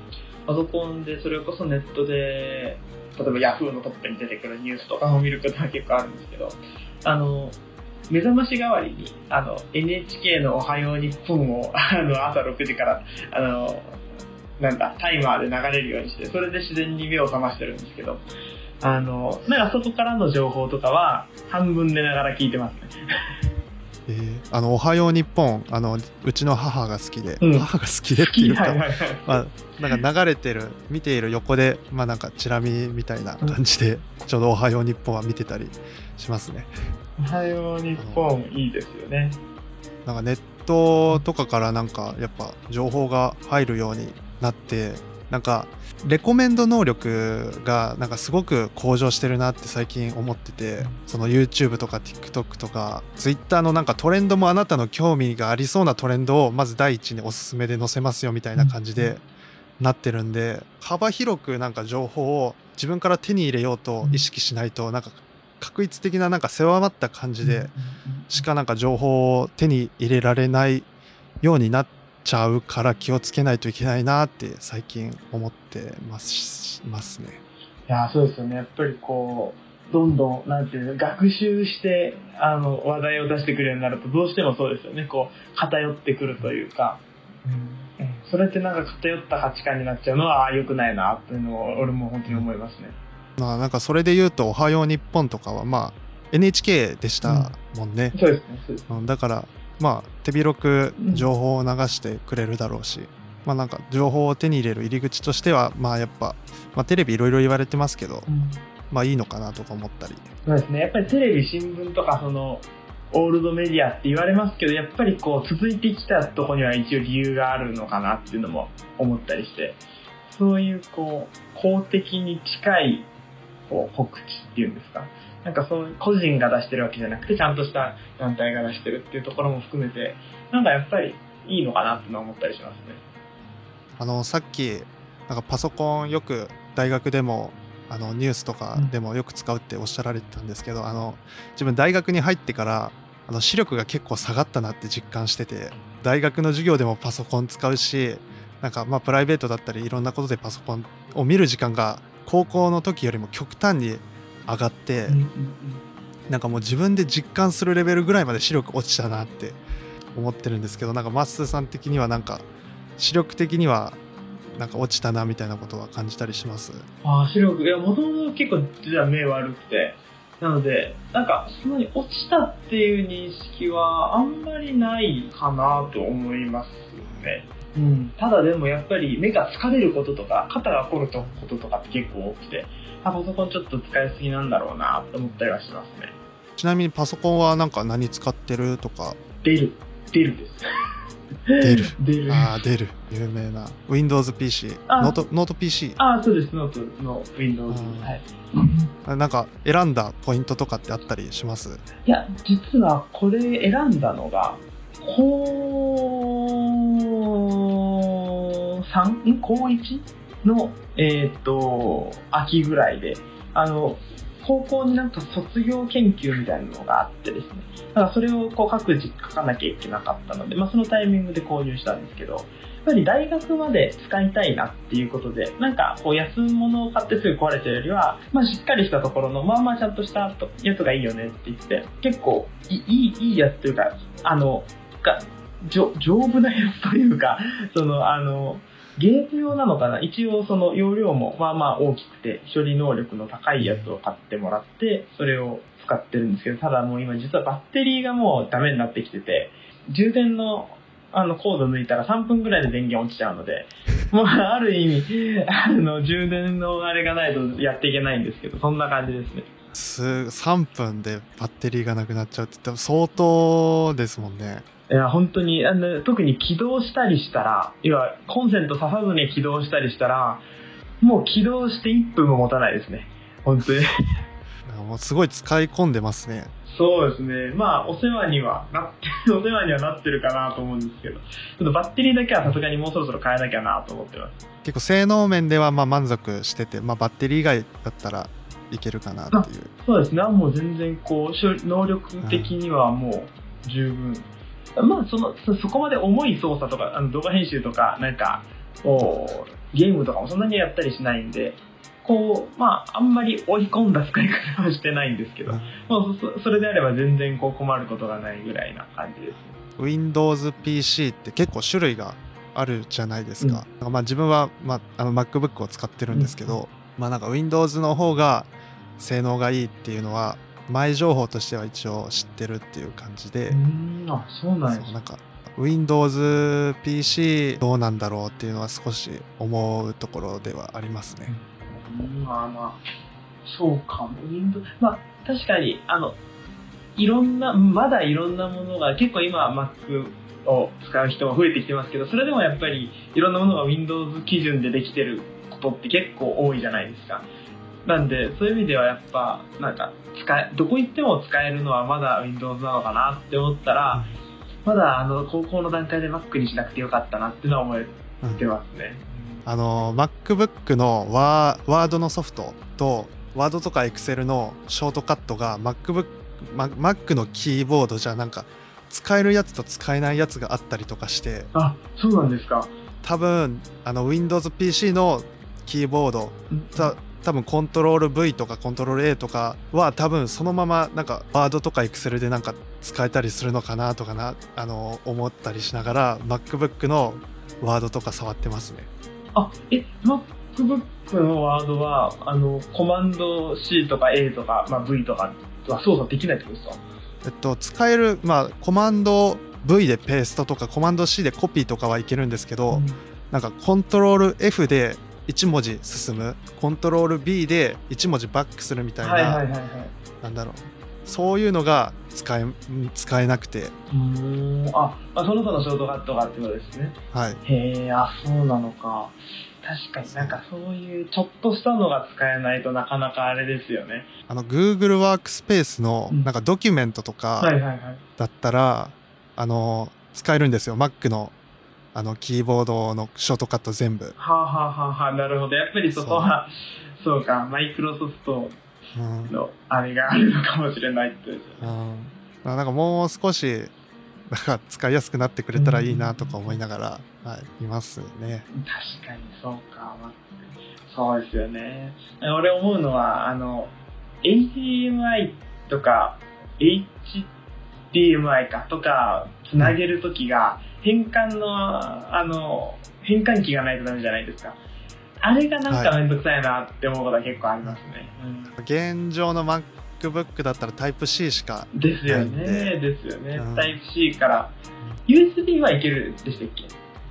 パソコンでそれこそネットで例えば Yahoo のトップに出てくるニュースとかを見ることは結構あるんですけど、あの目覚まし代わりにあの エヌエイチケー のおはよう日本をあの朝ろくじからあのなんだタイマーで流れるようにして、それで自然に目を覚ましてるんですけど、あのなんかそこからの情報とかは半分寝ながら聞いてますね。えー、あのおはよう日本、あのうちの母が好きで、うん、母が好きでっていうか、はいはいはい、まあ、なんか流れてる見ている横で、まあ、なんかチラ見みたいな感じで、うん、ちょうどおはよう日本は見てたりしますね。おはよう日本いいですよね。なんかネットとかからなんかやっぱ情報が入るようになって、なんかレコメンド能力がなんかすごく向上してるなって最近思ってて、その YouTube とか TikTok とか Twitter のなんかトレンドもあなたの興味がありそうなトレンドをまず第一におすすめで載せますよみたいな感じでなってるんで、幅広くなんか情報を自分から手に入れようと意識しないと、なんか確率的ななんか狭まった感じでしかなんか情報を手に入れられないようになってちゃうから、気をつけないといけないなって最近思ってますますね。いや、そうですよね。やっぱりこうどんどんなんていうの、学習してあの話題を出してくるようになるとどうしてもそうですよね。こう偏ってくるというか、うんうん、それってなんか偏った価値観になっちゃうのは良くないなっていうのを俺も本当に思いますね。まあなんかそれで言うとおはよう日本とかはまあ エヌエイチケー でしたもんね。うん、そうですね。そうですね。だから。まあ、手広く情報を流してくれるだろうし、まあ、なんか情報を手に入れる入り口としては、まあやっぱ、まあ、テレビいろいろ言われてますけど、うん、まあいいのかなとか思ったり。そうですね。やっぱりテレビ、新聞とかそのオールドメディアって言われますけど、やっぱりこう続いてきたところには一応理由があるのかなっていうのも思ったりして、そういうこう公的に近いこう告知っていうんですか、なんかそう個人が出してるわけじゃなくてちゃんとした団体が出してるっていうところも含めて、なんかやっぱりいいのかなってのは思ったりしますね。あのさっきなんかパソコンよく大学でもあのニュースとかでもよく使うっておっしゃられてたんですけど、うん、あの自分大学に入ってからあの視力が結構下がったなって実感してて、大学の授業でもパソコン使うし、なんかまあプライベートだったりいろんなことでパソコンを見る時間が高校の時よりも極端に上がって、うんうんうん、なんかもう自分で実感するレベルぐらいまで視力落ちたなって思ってるんですけど、なんかマッスーさん的にはなんか視力的にはなんか落ちたなみたいなことは感じたりします？ああ、視力、いや、もともと結構実は目悪くて、なのでなんかそんなに落ちたっていう認識はあんまりないかなと思いますね。うん、ただでもやっぱり目が疲れることとか肩が凝ることとかって結構多くて、あ、パソコンちょっと使いすぎなんだろうなと思ったりはしますね。ちなみにパソコンはなんか何使ってるとか？デルデルです。デルデルああデル有名な Windows ピーシー、 ノートノート ピーシー、 ああそうです、ノートの Windows、 はい。なんか選んだポイントとかってあったりします？いや、実はこれ選んだのがこうさん、こういちの、えー、っと秋ぐらいで、あの高校になんか卒業研究みたいなのがあってですね、だからそれをこう各自書かなきゃいけなかったので、まあ、そのタイミングで購入したんですけど、やっぱり大学まで使いたいなっていうことで、なんかこう安物を買ってすぐ壊れちゃうよりは、まあ、しっかりしたところのまあまあちゃんとしたやつがいいよねって言って、結構いいいいやつというか、あのが丈夫なやつというか、そのあのゲーム用なのかな、一応その容量もまあまあ大きくて処理能力の高いやつを買ってもらって、それを使ってるんですけど、ただもう今実はバッテリーがもうダメになってきてて、充電のあのコード抜いたらさんぷんぐらいで電源落ちちゃうので、もうある意味あの充電のあれがないとやっていけないんですけど、そんな感じですね。すさんぷんでバッテリーがなくなっちゃうって相当ですもんね。いや本当にあの特に起動したりしたら、要はコンセントささずに起動したりしたら、もう起動していっぷんも持たないですね、本当に。もうすごい使い込んでますね。そうですね、まあお世話にはなってお世話にはなってるかなと思うんですけど、ちょっとバッテリーだけはさすがにもうそろそろ変えなきゃなと思ってます。結構性能面ではまあ満足してて、まあ、バッテリー以外だったらいけるかなっていう。そうですね、もう全然こう能力的にはもう十分、うんまあ、そのそこまで重い操作とか、あの動画編集とか、なんかこうゲームとかもそんなにやったりしないんで、こうまああんまり追い込んだ使い方はしてないんですけど、うん、まあ、そ, それであれば全然こう困ることがないぐらいな感じです。 Windows ピーシー って結構種類があるじゃないですか、うん、まあ自分は、まあ、あの MacBook を使ってるんですけど、うん、まあなんか Windows の方が性能がいいっていうのは前情報としては一応知ってるっていう感じで、うん、あ、そうなんですか。なんか Windows ピーシー どうなんだろうっていうのは少し思うところではありますね。うん、まあまあそうかも。まあ確かにあのいろんなまだいろんなものが結構今 Mac を使う人も増えてきてますけど、それでもやっぱりいろんなものが Windows 基準でできてることって結構多いじゃないですか。なんでそういう意味ではやっぱなんか使えどこ行っても使えるのはまだ Windows なのかなって思ったら、まだあの高校の段階で Mac にしなくてよかったなっていうのは思ってますね、うん、あの MacBook の Word のソフトと Word とか Excel のショートカットが MacBook、Mac のキーボードじゃなんか使えるやつと使えないやつがあったりとかして。あ、そうなんですか。多分あの Windows ピーシー のキーボード、うん多分コントロール V とかコントロール A とかは多分そのままなんかワードとか Excel でなんか使えたりするのかなとかな、あの思ったりしながら MacBook のワードとか触ってますね。あ、え、MacBook のワードはあのコマンド C とか A とか、まあ、V とかは操作できないってことですか？えっと使える、まあ、コマンド V でペーストとかコマンド C でコピーとかはいけるんですけど、うん、なんかコントロール F でいち文字進む、コントロール B でいち文字バックするみたいな、はいはいはいはい、なんだろう、そういうのが使え、使えなくて、うーん、あ、まあ、その他のショートカットがあってことですね。はい。へえ、あ、そうなのか。確かになんかそういうちょっとしたのが使えないとなかなかあれですよね。あの Google ワークスペースのなんかドキュメントとかだったら、うんはいはいはい、あの使えるんですよ、 Mac のあのキーボードのショートカット全部。はあ、はあはあ、なるほど。やっぱりそこはそう、そうか、マイクロソフトのあれがあるのかもしれないって、ね、うん、なんかもう少しなんか使いやすくなってくれたらいいなとか思いながら、うんはい、いますね。確かにそうか、そうですよね。俺思うのはあの エイチディーエムアイ とか H エイチディーエムアイ かとかつなげるときが変換の、あの変換器がないとダメじゃないですか。あれがなんかめんどくさいなって思うことは結構ありますね、はいうん、現状の MacBook だったら Type-C しかないんでですよね、ですよね、うん、Type-C から ユーエスビー はいけるでしたっけ。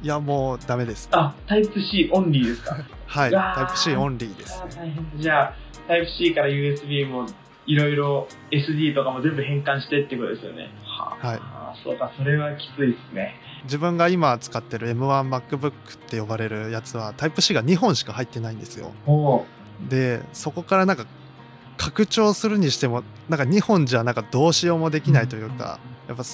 いやもうダメです。あ、Type-C オンリーですかはい、Type-C オンリーです、ね、大変。じゃあ Type-C から ユーエスビー もいろいろ エスディー とかも全部変換してってことですよね。はあ、はい、そうか、それはきついですね。自分が今使ってる エムワン MacBook って呼ばれるやつは Type-C がにほんしか入ってないんですよ。おでそこからなんか拡張するにしてもなんかにほんじゃなんかどうしようもできないというか、うん、やっ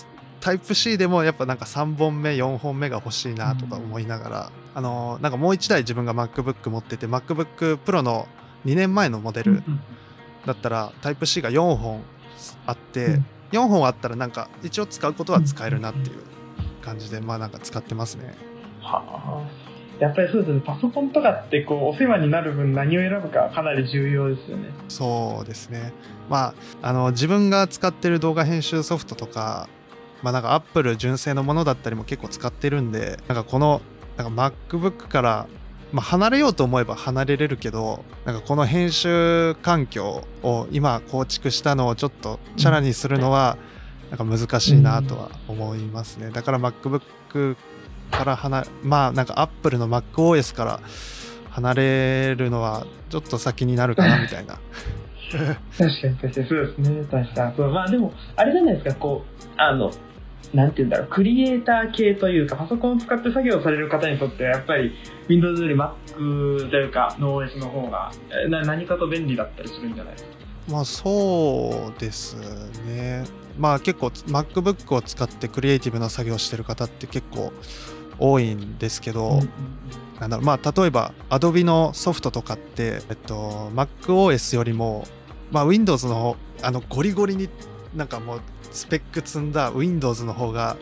ぱ Type-C でもやっぱなんかさんぼんめよんほんめが欲しいなとか思いながら、うん、あのなんかもういちだい自分が MacBook 持ってて MacBook Pro のにねんまえのモデルだったら Type-C がよんほんあって、うんよんほんあったらなんか一応使うことは使えるなっていう感じで、まあなんか使ってますね。はあ、やっぱりそうですね。パソコンとかってこうお世話になる分何を選ぶかかなり重要ですよね。そうですね。まああの自分が使ってる動画編集ソフトとか、まあなんか Apple 純正のものだったりも結構使ってるんで、なんかこのなんか MacBook からまあ、離れようと思えば離れれるけどなんかこの編集環境を今構築したのをちょっとチャラにするのはなんか難しいなとは思いますね。だから MacBook から離れまあなんか Apple の MacOS から離れるのはちょっと先になるかなみたいな確かに確かにそうですね。確かにそう、まあでもあれじゃないですか、こうあのなんて言うんだろう、クリエイター系というかパソコンを使って作業される方にとってはやっぱり Windows より Mac というか ノーオーエス の方がな何かと便利だったりするんじゃないですか。まあそうですね。まあ結構 MacBook を使ってクリエイティブな作業してる方って結構多いんですけど、うんうん、なんだろう、まあ例えば Adobe のソフトとかって、えっと、MacOS よりも、まあ、Windows の、 あのゴリゴリになんかもうスペック積んだ Windows の方が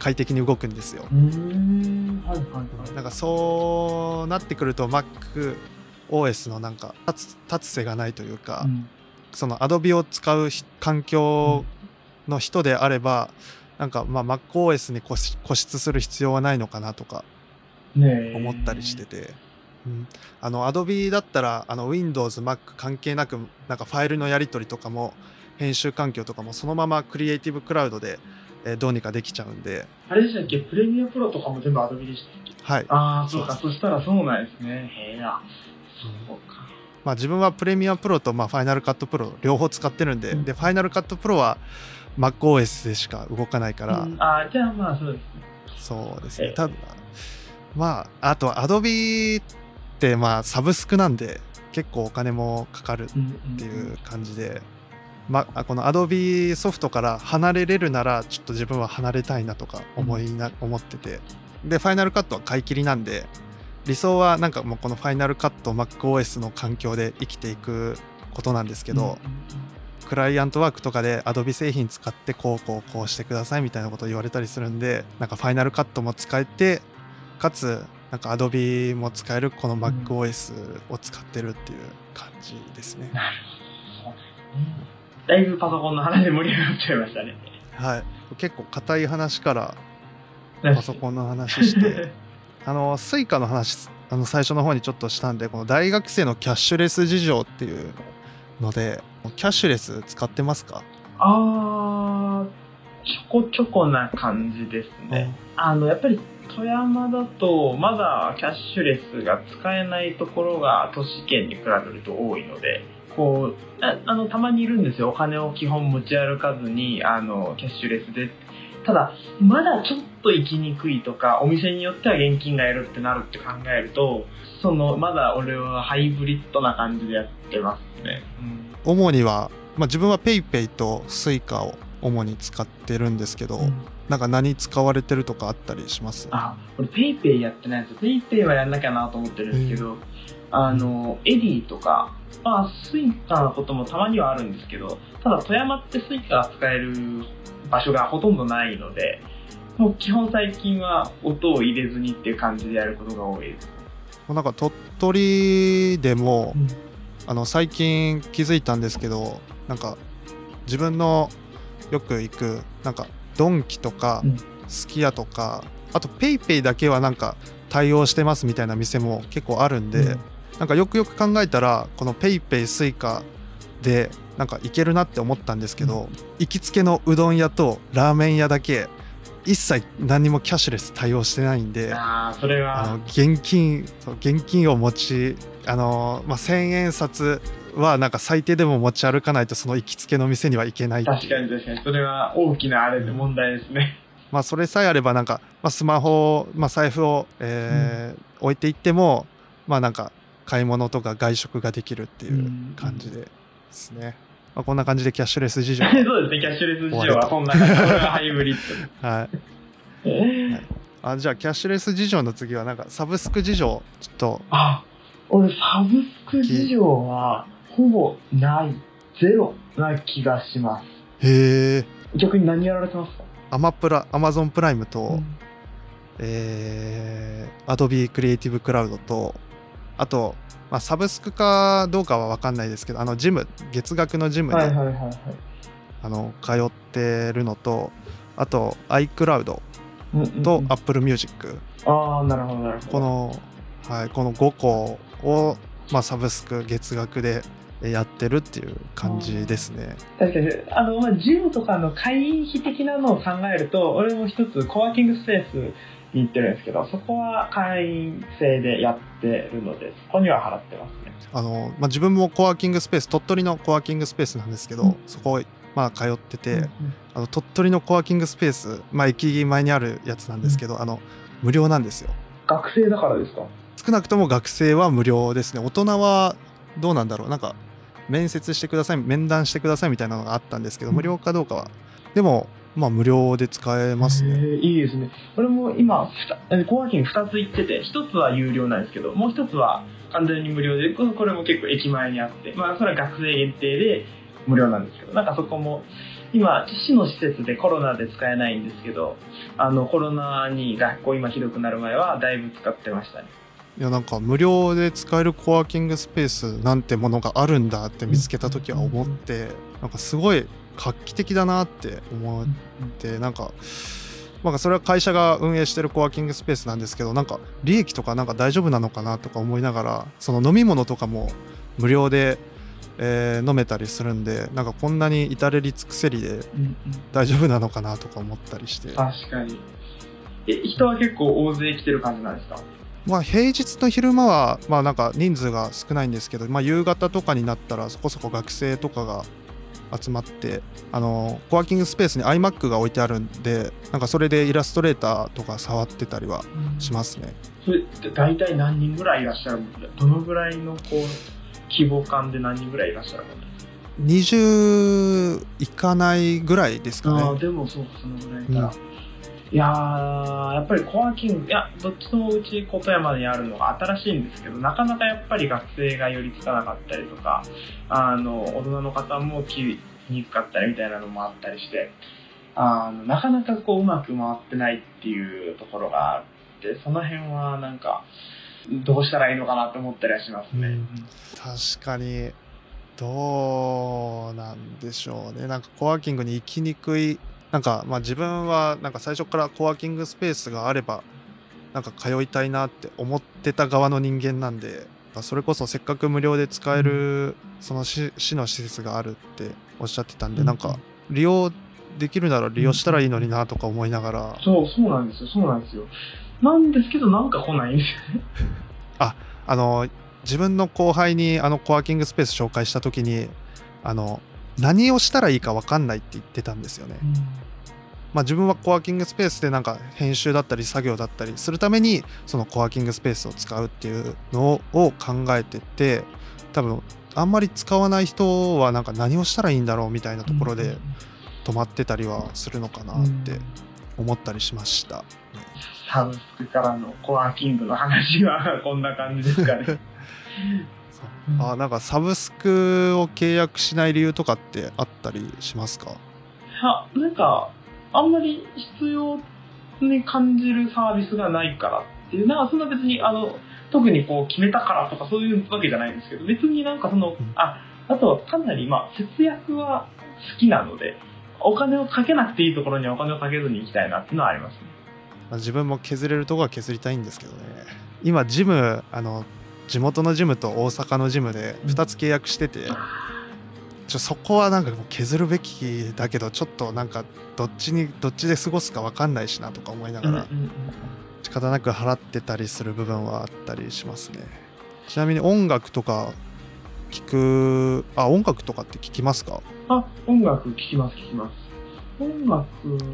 快適に動くんですよ。うーん、はいはいはい、なんかそうなってくると MacOS のなんか立つ瀬がないというか、うん、その Adobe を使う環境の人であれば、うん、なんかまあ MacOS に固執する必要はないのかなとか思ったりしてて、うん、あの Adobe だったらあの Windows、Mac 関係なくなんかファイルのやり取りとかも編集環境とかもそのままクリエイティブクラウドでどうにかできちゃうんで。あれでしたっけ、プレミアプロとかも全部 Adobe でしたっけ。はい、ああそうか、そしたらそうなんですね。へえ、そうか。まあ自分はプレミアプロとまあファイナルカットプロ両方使ってるんで、うん、でファイナルカットプロは MacOS でしか動かないから、うん、ああじゃあまあそうですね。そうですね。ただまああと Adobe ってまあサブスクなんで結構お金もかかるっていう感じで、うんうんうん、ま、この Adobe ソフトから離れれるならちょっと自分は離れたいなとか思いな、うん、思ってて、で Final Cut は買い切りなんで理想はなんかもうこの Final Cut MacOS の環境で生きていくことなんですけど、うん、クライアントワークとかで Adobe 製品使ってこうこうこうしてくださいみたいなことを言われたりするんで、なんか Final Cut も使えてかつなんか Adobe も使えるこの MacOS を使ってるっていう感じですね。なるほど、うん、だいぶパソコンの話で盛り上がっちゃいましたね。はい、結構硬い話からパソコンの話してあのスイカの話あの最初の方にちょっとしたんで、この大学生のキャッシュレス事情っていうのでキャッシュレス使ってますか。あー、ちょこちょこな感じですね、うん、あのやっぱり富山だとまだキャッシュレスが使えないところが都市圏に比べると多いので、こうああのたまにいるんですよ、お金を基本持ち歩かずにあのキャッシュレスで。ただまだちょっと行きにくいとかお店によっては現金がいるってなるって考えると、そのまだ俺はハイブリッドな感じでやってますね、うん、主には、まあ、自分は PayPay と Suica を主に使ってるんですけど、うん、なんか何使われてるとかあったりします。あ、俺 PayPay やってないんですよ。 PayPay はやんなきゃなと思ってるんですけど、あのエディとか、まあ、スイカのこともたまにはあるんですけど、ただ富山ってスイカが使える場所がほとんどないので、もう基本最近は音を入れずにっていう感じでやることが多いです。なんか鳥取でも、うん、あの最近気づいたんですけど、なんか自分のよく行くなんかドンキとかすき家とか、うん、あと PayPay だけはなんか対応してますみたいな店も結構あるんで、うん、なんかよくよく考えたらこの PayPay スイカでなんかいけるなって思ったんですけど、うん、行きつけのうどん屋とラーメン屋だけ一切何もキャッシュレス対応してないんで、あそれはあの現金現金を持ちあの、まあ、せんえん札はなんか最低でも持ち歩かないとその行きつけの店には行けないっていう。確かに確かにそれは大きなあれで問題ですね。まあそれさえあればなんか、まあ、スマホ、まあ、財布を、えーうん、置いていってもまあなんか買い物とか外食ができるっていう感じでですね。まあ、こんな感じでキャッシュレス事情そうですね、キャッシュレス事情はそんな感じこれはハイブリッド、はいえーはい、あじゃあキャッシュレス事情の次はなんかサブスク事情ちょっとあ俺サブスク事情はほぼないゼロな気がします。へえ。逆に何やられてますか？アマプラ、アマゾンプライムと、うん、えー、Adobe クリエイティブクラウドとあと、まあ、サブスクかどうかは分かんないですけどあのジム月額のジムで、はいはいはいはい、あの通ってるのとあと iCloud と Apple Music、うんうんうん、ああなるほどなるほどこの、はい、このごこを、まあ、サブスク月額でやってるっていう感じですね。確かにあの、まあ、ジムとかの会員費的なのを考えると俺も一つコワーキングスペースに行ってるんですけどそこは会員制でやってるのでそこには払ってますね。あの、まあ、自分もコワーキングスペース鳥取のコワーキングスペースなんですけど、うん、そこをまあ通ってて、うんうん、あの鳥取のコワーキングスペース、まあ、駅前にあるやつなんですけど、うん、あの無料なんですよ。学生だからですか？少なくとも学生は無料ですね。大人はどうなんだろうなんか面接してください面談してくださいみたいなのがあったんですけど無料かどうかはでもまあ無料で使えますね。いいですね。俺も今コワーキングふたつ行っててひとつは有料なんですけどもうひとつは完全に無料でこれも結構駅前にあってまあそれは学生限定で無料なんですけどなんかそこも今市の施設でコロナで使えないんですけどあのコロナに学校今ひどくなる前はだいぶ使ってましたね。いやなんか無料で使えるコワーキングスペースなんてものがあるんだって見つけた時は思ってなんかすごい画期的だなって思ってなんかなんかそれは会社が運営してるコワーキングスペースなんですけどなんか利益とかなんか大丈夫なのかなとか思いながらその飲み物とかも無料でえ飲めたりするんでなんかこんなに至れり尽くせりで大丈夫なのかなとか思ったりして。確かに。え人は結構大勢来てる感じなんですか？まあ、平日の昼間はまあなんか人数が少ないんですけど、まあ、夕方とかになったらそこそこ学生とかが集まってあのコワーキングスペースに iMac が置いてあるんでなんかそれでイラストレーターとか触ってたりはしますね、うん、それ大体何人ぐらいいらっしゃるんですか？どのぐらいのこう規模感で何人ぐらいいらっしゃるんですか？にじゅういかないぐらいですかね。あでもそうそのぐらいから、うんいやーやっぱりコワーキングいやどっちもうち琴山にあるのが新しいんですけどなかなかやっぱり学生が寄りつかなかったりとかあの大人の方も来にくかったりみたいなのもあったりしてあのなかなかこううまく回ってないっていうところがあってその辺はなんかどうしたらいいのかなと思ったりはしますね、うん、確かにどうなんでしょうね。なんかコワーキングに行きにくいなんかまあ自分はなんか最初からコワーキングスペースがあればなんか通いたいなって思ってた側の人間なんでそれこそせっかく無料で使えるその市の施設があるっておっしゃってたんでなんか利用できるなら利用したらいいのになとか思いながらそうそうなんですよそうなんですよなんですけどなんか来ないんですよねあ、あの自分の後輩にあのコワーキングスペース紹介した時にあの何をしたらいいか分かんないって言ってたんですよね、うんまあ、自分はコワーキングスペースでなんか編集だったり作業だったりするためにそのコワーキングスペースを使うっていうのを考えてて多分あんまり使わない人はなんか何をしたらいいんだろうみたいなところで止まってたりはするのかなって思ったりしました、うんうん、サブスクからのコワーキングの話はこんな感じですかねあなんかサブスクを契約しない理由とかってあったりしますか？あなんかあんまり必要に感じるサービスがないからっていうなんかそんな別にあの特にこう決めたからとかそういうわけじゃないんですけど別になんかその、うん、ああとはかなりまあ節約は好きなのでお金をかけなくていいところにはお金をかけずに行きたいなっていうのはあります、ね。まあ、自分も削れるところは削りたいんですけどね。今ジム、あの地元のジムと大阪のジムでふたつ契約してて、うん、ちょそこはなんかもう削るべきだけど、ちょっとなんかどっちにどっちで過ごすか分かんないしなとか思いながら、うんうんうん、仕方なく払ってたりする部分はあったりしますね。ちなみに音楽とか聞く、あ、音楽とかって聞きますか？あ、音楽聞きます聞きます。音楽は、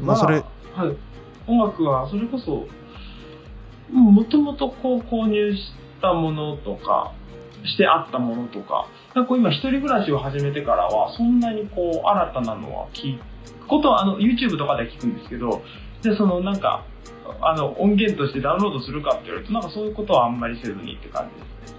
まあそれ、はい、音楽はそれこそもともとこう購入したものとかしてあったものとか、なんか今一人暮らしを始めてからはそんなにこう新たなのは聞くことは、あの YouTube とかで聞くんですけど、でそのなんかあの音源としてダウンロードするかって言われるとなんかそういうことはあんまりせずにって感じですね。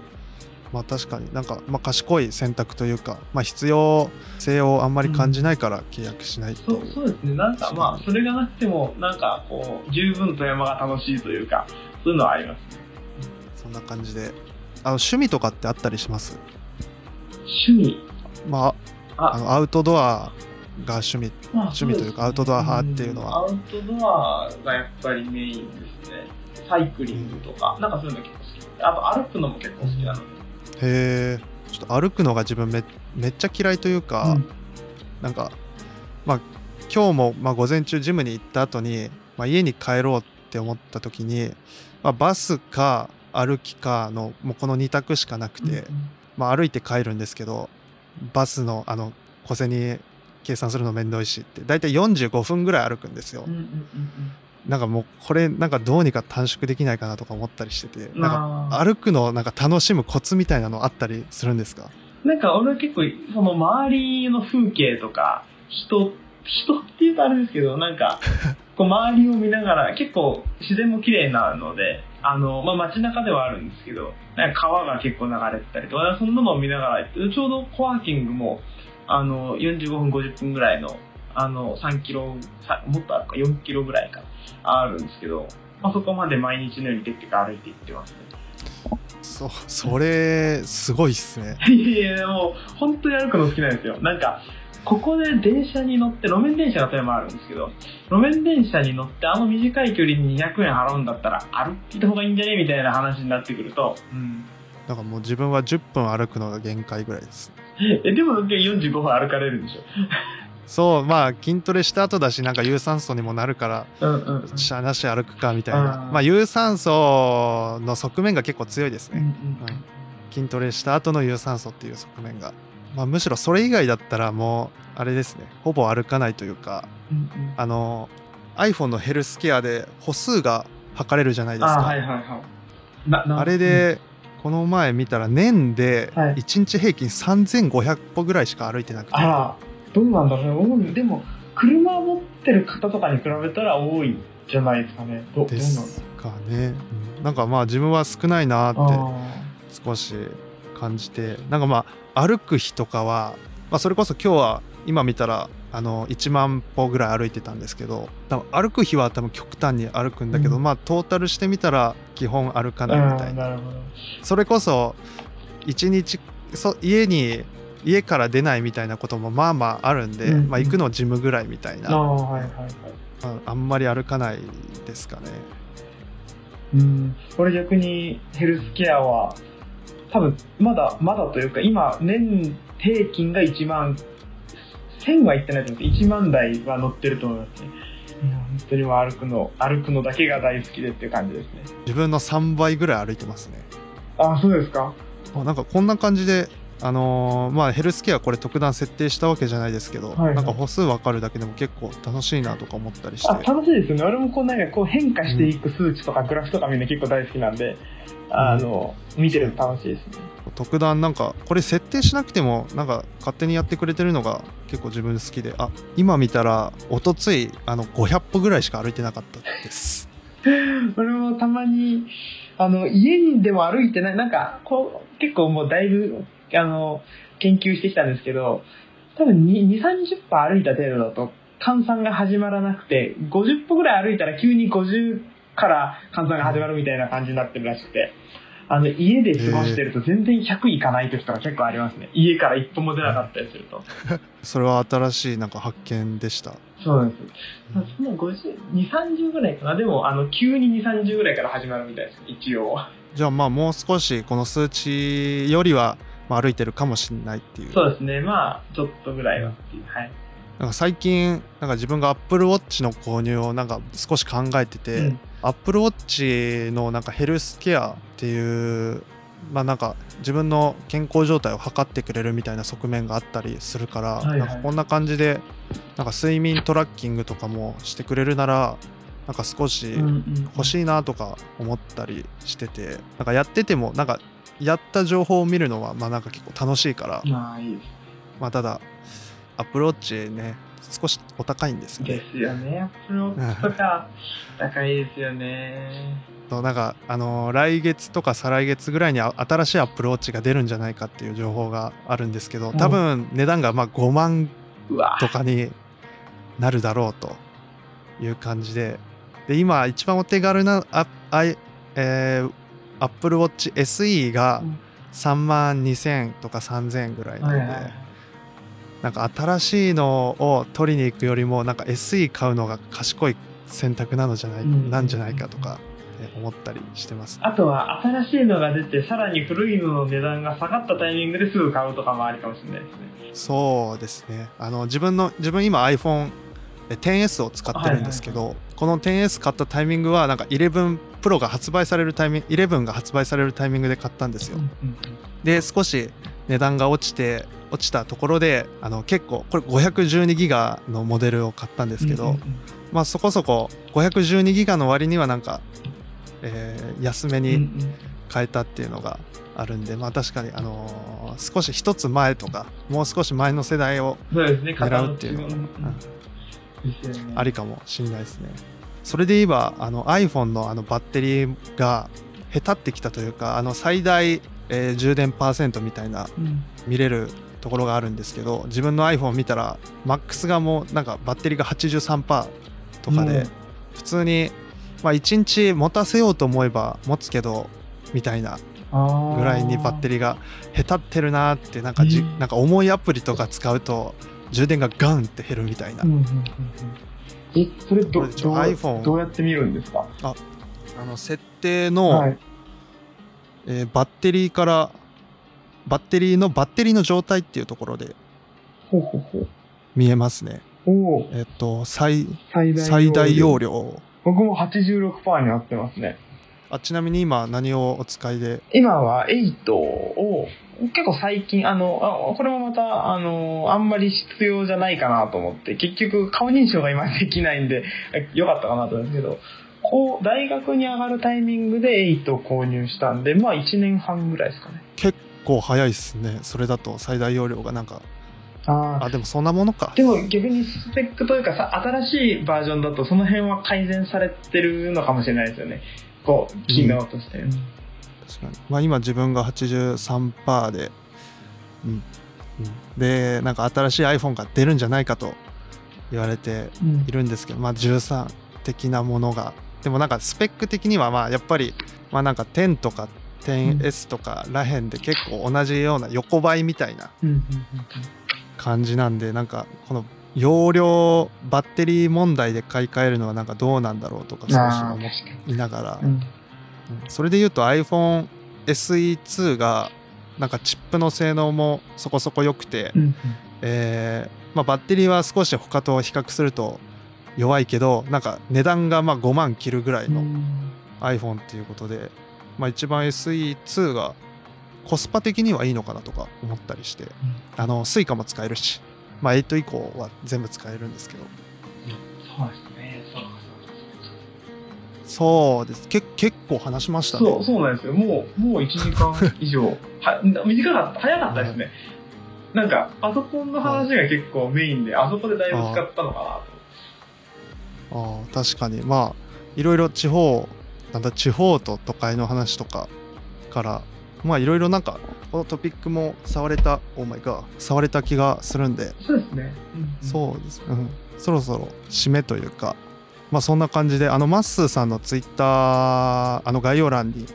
まあ、確かになんか、まあ、賢い選択というか、まあ、必要性をあんまり感じないから契約しないと、うん、そう、そうですね。なんかまあそれがなくてもなんかこう十分富山が楽しいというか、そういうのはありますね。そんな感じで、あの趣味とかってあったりします？趣味、まあ、あ、あのアウトドアが趣味、まあ、趣味というかアウトドア派っていうのは、うん、アウトドアがやっぱりメインですね。サイクリングとか、うん、なんかそういうの結構好き。あと歩くのも結構好きなので、うん、へえ、ちょっと歩くのが自分 め, めっちゃ嫌いというか、うん、なんか、まあ、今日も、まあ、午前中ジムに行った後に、まあ、家に帰ろうって思った時に、まあ、バスか歩きかのもうこのに択しかなくて、うん、まあ、歩いて帰るんですけど、バス の, あの小銭計算するのめんどいしって、だいたいよんじゅうごふんぐらい歩くんですよ、うんうんうんうん、なんかもうこれなんかどうにか短縮できないかなとか思ったりしてて、なんか歩くのをなんか楽しむコツみたいなのあったりするんですか？なんか俺は結構その周りの風景とか人、人っていうとあれですけど、なんかこう周りを見ながら、結構自然も綺麗なので、あの、まあ、街中ではあるんですけど、なんか川が結構流れてたりとか、そんなのを見ながら、ちょうどコワーキングもあのよんじゅうごふんごじゅっぷんぐらいの、あのさんキロ、もっとあるかよんキロぐらいかあるんですけど、あそこまで毎日のようにテクテク歩いていってますね。そ, それすごいっすね。いやいや、もう本当に歩くの好きなんですよ。なんかここで電車に乗って、路面電車が富山あるんですけど、路面電車に乗ってあの短い距離ににひゃくえん払うんだったら歩いた方がいいんじゃねみたいな話になってくると、うん、なんかもう自分はじゅっぷん歩くのが限界ぐらいです。え、でもよんじゅうごふん歩かれるんでしょ？そう、まあ筋トレした後だし、なんか有酸素にもなるから、うんうんうん、しゃなし歩くかみたいな、あ、まあ、有酸素の側面が結構強いですね、うんうんうん、筋トレした後の有酸素っていう側面が、まあ、むしろそれ以外だったらもうあれですね、ほぼ歩かないというか、うんうん、あの iPhone のヘルスケアで歩数が測れるじゃないですか。 あ、はいはいはい、な、な、あれで、うん、この前見たら年でいちにち平均さんぜんごひゃくぽぐらいしか歩いてなくて、あ、どうなんだろうね。でも車を持ってる方とかに比べたら多いじゃないですかね。どうですかね、うん、なんかまあ自分は少ないなって少し感じて、なんかまあ歩く日とかは、まあ、それこそ今日は今見たらあのいちまんぽぐらい歩いてたんですけど、多分歩く日は多分極端に歩くんだけど、うん、まあトータルしてみたら基本歩かないみたいな。なるほど。それこそいちにちそ家に家から出ないみたいなこともまあまああるんで、うんうん、まあ、行くのジムぐらいみたいな、 あ、はいはいはい、まあ、あんまり歩かないですかね。うん、俺逆にヘルスケアは多分まだまだというか、今年平均がいちまんせんは行ってないと思っていちまん台は乗ってると思いますね。本当にもう歩くの歩くのだけが大好きでっていう感じですね。自分のさんばいぐらい歩いてますね。あ、そうですか。なんかこんな感じで、あのーまあ、ヘルスケアこれ特段設定したわけじゃないですけど、はいはい、なんか歩数分かるだけでも結構楽しいなとか思ったりして。あ、楽しいですよね。俺もこうなんかこう変化していく数値とかグラフとかみんな結構大好きなんで、うん、あの見てると楽しいですね。特段なんかこれ設定しなくてもなんか勝手にやってくれてるのが結構自分好きで、あ、今見たらおとついあのごひゃくぽぐらいしか歩いてなかったです俺もたまにあの家にでも歩いてない、なんかこう結構もうだいぶあの研究してきたんですけど、多分 にじゅうさんじゅっぽ 歩いた程度だと換算が始まらなくて、ごじゅっぽぐらい歩いたら急にごじゅうから換算が始まるみたいな感じになってるらしくて、あの家で過ごしてると全然ひゃくいかない時とか結構ありますね。家から一歩も出なかったりするとそれは新しいなんか発見でした。そうです、うん、そのごじゅう、にじゅう、さんじゅうぐらいかな。でもあの急ににじゅう、さんじゅうぐらいから始まるみたいです一応。じゃあまあもう少しこの数値よりは歩いてるかもしれないっていう。そうですね、まあちょっとぐらいはっていう、はい。なんか最近なんか自分が Apple Watch の購入をなんか少し考えてて、うん、Apple Watch のなんかヘルスケアっていう、まあ、なんか自分の健康状態を測ってくれるみたいな側面があったりするから、はいはい、なんかこんな感じでなんか睡眠トラッキングとかもしてくれるならなんか少し欲しいなとか思ったりしてて、うんうんうん、なんかやっててもなんかやった情報を見るのはまあなんか結構楽しいから、まあいいです。まあただアップルウォッチね少しお高いんですよね。ですよね、アップルウォッチとか高いですよね。となんかあの来月とか再来月ぐらいに新しいアップルウォッチが出るんじゃないかっていう情報があるんですけど、多分値段がまあごまんとかになるだろうという感じで、で今一番お手軽なアップルウォッチ エスイー がさんまんにせんとかさんぜんぐらいなので、はいなんか新しいのを取りに行くよりもなんか エスイー 買うのが賢い選択なのじゃない、うん、なんじゃないかとか思ったりしてます、ね、あとは新しいのが出てさらに古いのの値段が下がったタイミングですぐ買うとかもありかもしれないですね。そうですね、あの自分の自分今 iPhone テンエス を使ってるんですけど、はいはいはい、この テンエス 買ったタイミングはなんかイレブンプロが発売されるタイミングイレブンが発売されるタイミングで買ったんですよ、うんうんうん、で少し値段が落ちて落ちたところであの結構これごひゃくじゅうにギガのモデルを買ったんですけど、うんうんうん、まあ、そこそこごひゃくじゅうにギガの割にはなんか、えー、安めに買えたっていうのがあるんで、まあ、確かに、あのー、少し一つ前とかもう少し前の世代を狙うっていうのが、うんうん、ありかもしれないですね。それで言えばあの iPhone の、 あのバッテリーがへたってきたというか、あの最大、えー、充電パーセントみたいな、うん、見れるところがあるんですけど、自分の iPhone 見たらマックスがもうなんかバッテリーが はちじゅうさんパーセント とかで、うん、普通に、まあ、いちにち持たせようと思えば持つけどみたいなぐらいにバッテリーがへたってるなってなんかじ、うん、なんか重いアプリとか使うと充電がガンって減るみたいな、うんうんうんうん、えそれ ど, ど, う iPhone どうやって見るんですか。ああの設定の、はい、えー、バッテリーからバッテリーのバッテリーの状態っていうところで見えますね。おえっと 最, 最, 大最大容量僕も はちじゅうろくパーセント になってますね。あちなみに今何をお使いで。今ははちを結構最近あのあこれもまた あ, のあんまり必要じゃないかなと思って結局顔認証が今できないんでよかったかなと思うんですけど、こう大学に上がるタイミングではちを購入したんで、まあいちねんはんぐらいですかね。結構結構早いっすね。それだと最大容量がなんか あ, あでもそんなものか。でも逆にスペックというかさ、新しいバージョンだとその辺は改善されてるのかもしれないですよね、こう機能として、うん、確かに、まあ、今自分が はちじゅうさんパーセント で、うんうん、でなんか新しい iPhone が出るんじゃないかと言われているんですけど、うん、まあじゅうさん的なものがでもなんかスペック的にはまあやっぱり、まあ、なんかじゅうとかテンエス とからへんで結構同じような横ばいみたいな感じなんで、なんかこの容量バッテリー問題で買い替えるのはなんかどうなんだろうとか少し思いながら、うん、それでいうと iPhone エスイーツー がなんかチップの性能もそこそこ良くて、うんうん、えーまあ、バッテリーは少し他と比較すると弱いけどなんか値段がまあごまん切るぐらいの iPhone っていうことで、まあ、一番 エスイーツー がコスパ的にはいいのかなとか思ったりして、うん、あの Suica も使えるし、まあ、はち以降は全部使えるんですけど、うん、そうですね、そうです、け結構話しましたね。そう、そうなんですよ、もう、もういちじかん以上は短かった、早かったですね、うん、なんかパソコンの話が結構メインで、うん、あそこでだいぶ使ったのかなと。ああ確かに、まあいろいろ地方なんだ地方と都会の話とかからまあいろいろなんかこのトピックも触れたオーマイガー触れた気がするんで、そうですね、うん、そうです、うん、そろそろ締めというか、まあそんな感じであのマッスーさんのツイッターあの概要欄に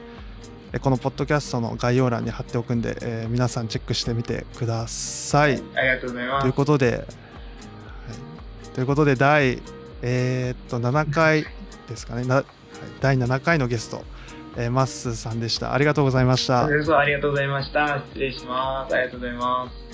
このポッドキャストの概要欄に貼っておくんで、えー、皆さんチェックしてみてください。ありがとうございます。ということで、はい、ということで第、えー、っとななかいですかねな、はい、だいななかいのゲスト、えー、マッスーさんでした。ありがとうございました。ありがとうございました。失礼します。ありがとうございます。